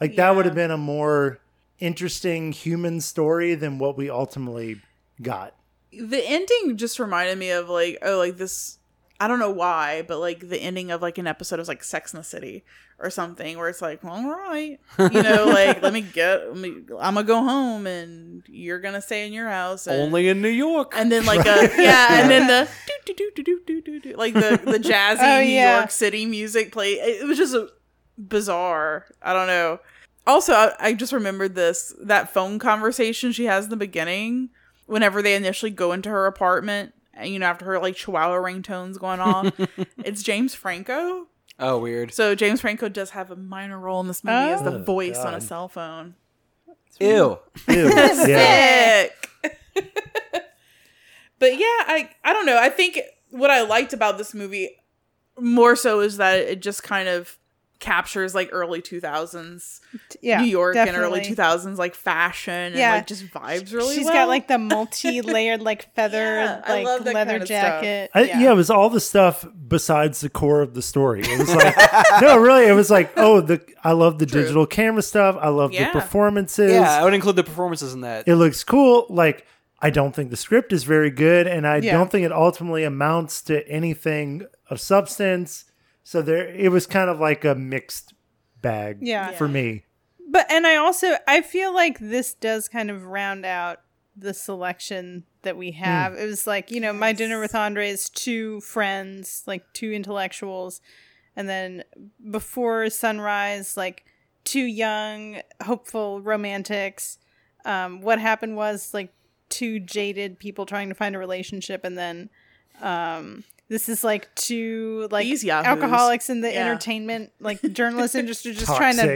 Like that would have been a more interesting human story than what we ultimately got. The ending just reminded me of like, oh, like this, I don't know why, but like the ending of like an episode of like Sex in the City or something where it's like, all right, you know, like, I'm going to go home and you're going to stay in your house. And, only in New York. And then like, and then the jazzy New York City music played. It was just bizarre. I don't know. Also, I just remembered that phone conversation she has in the beginning. Whenever they initially go into her apartment, and you know, after her like chihuahua ringtones going off, it's James Franco. Oh, weird. So James Franco does have a minor role in this movie as the voice on a cell phone. Ew. Sick. But I don't know. I think what I liked about this movie more so is that it just kind of captures like early 2000s New York definitely. And early 2000s like fashion and like just vibes really She's got like the multi-layered like feather like leather kind of jacket. It was all the stuff besides the core of the story. It was like no, really, it was like I love the digital camera stuff. I love the performances. I would include the performances in that. It looks cool. Like I don't think the script is very good and I don't think it ultimately amounts to anything of substance. So it was kind of like a mixed bag for me. But, and I feel like this does kind of round out the selection that we have. It was like, you know, My Dinner with Andre is two friends, like two intellectuals. And then Before Sunrise, like two young, hopeful romantics. What Happened was like two jaded people trying to find a relationship. And then, this is like two like alcoholics in the entertainment like journalist industry just trying to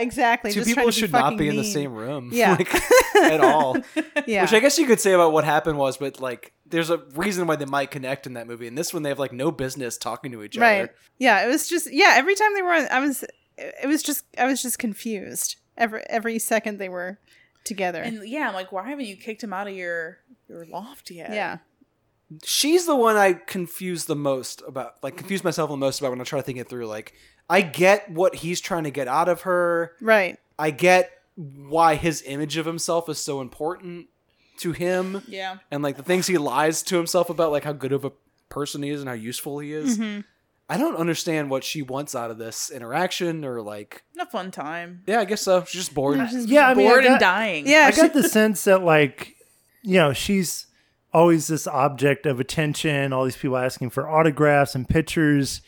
exactly two just people should not be in the same room like, at all which I guess you could say about What Happened was, but like there's a reason why they might connect in that movie. In this one they have like no business talking to each other. It was just every time they were on, I was just confused every second they were together. And I'm like, why haven't you kicked him out of your loft yet? She's the one I confuse myself the most about when I try to think it through. Like, I get what he's trying to get out of her. Right. I get why his image of himself is so important to him. Yeah. And like the things he lies to himself about, like how good of a person he is and how useful he is. Mm-hmm. I don't understand what she wants out of this interaction or like a fun time. Yeah, I guess so. She's just bored. She's bored and dying. Yeah. I got the sense that like, you know, she's always this object of attention, all these people asking for autographs and pictures.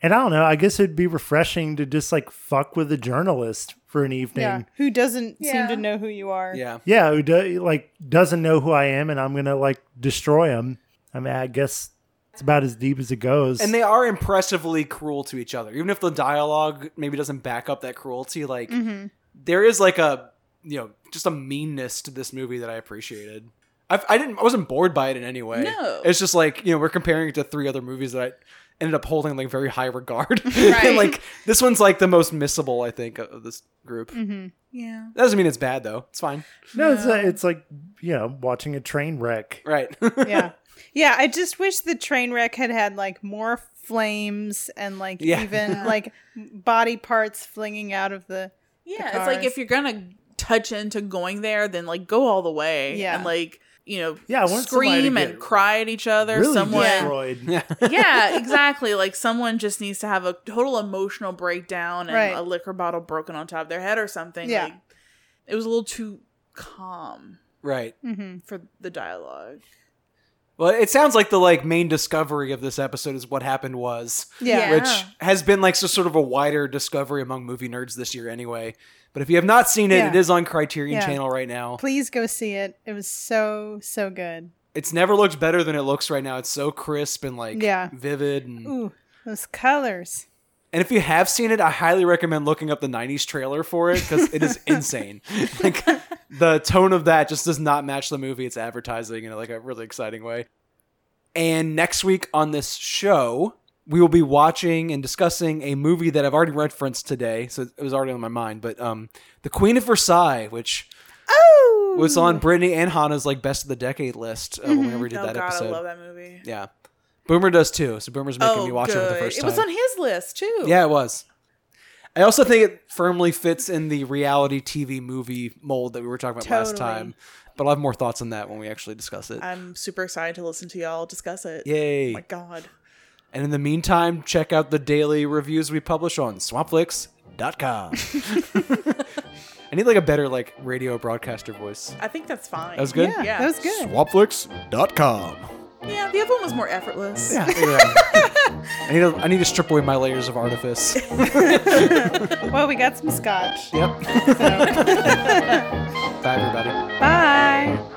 And I don't know, I guess it'd be refreshing to just like fuck with a journalist for an evening. Yeah. Who doesn't seem to know who you are. Yeah. Yeah. Who doesn't know who I am, and I'm going to destroy him. I mean, I guess it's about as deep as it goes. And they are impressively cruel to each other. Even if the dialogue maybe doesn't back up that cruelty, there is just a meanness to this movie that I appreciated. I wasn't bored by it in any way. No. It's just we're comparing it to three other movies that I ended up holding very high regard. Right. And, this one's the most missable, I think, of this group. Mm-hmm. Yeah. That doesn't mean it's bad though. It's fine. No, it's watching a train wreck. Right. Yeah. Yeah. I just wish the train wreck had more flames and even body parts flinging out of the. Yeah. The cars. It's if you're gonna touch into going there, then go all the way. Yeah. And scream and cry at each other. Really someone destroyed. Yeah, exactly. Someone just needs to have a total emotional breakdown and a liquor bottle broken on top of their head or something. Yeah. It was a little too calm. Right. Mm-hmm. For the dialogue. Well, it sounds like the main discovery of this episode is what happened was. Yeah. Which has been so sort of a wider discovery among movie nerds this year anyway. But if you have not seen it, it is on Criterion Channel right now. Please go see it. It was so, so good. It's never looked better than it looks right now. It's so crisp and vivid. And... Ooh, those colors. And if you have seen it, I highly recommend looking up the 90s trailer for it because it is insane. The tone of that just does not match the movie it's advertising in a really exciting way. And next week on this show, we will be watching and discussing a movie that I've already referenced today. So it was already on my mind. But The Queen of Versailles, which was on Brittany and Hanna's Best of the Decade list when we did that episode. I love that movie. Yeah. Boomer does too. So Boomer's making me watch it for the first time. It was on his list too. Yeah, it was. I also think it firmly fits in the reality TV movie mold that we were talking about last time. But I'll have more thoughts on that when we actually discuss it. I'm super excited to listen to y'all discuss it. Yay. Oh my God. And in the meantime, check out the daily reviews we publish on swampflix.com. I need a better radio broadcaster voice. I think that's fine. That was good? Yeah. That was good. Swampflix.com. Yeah, the other one was more effortless. Yeah. I need to strip away my layers of artifice. Well, we got some scotch. Yep. So. Bye, everybody. Bye.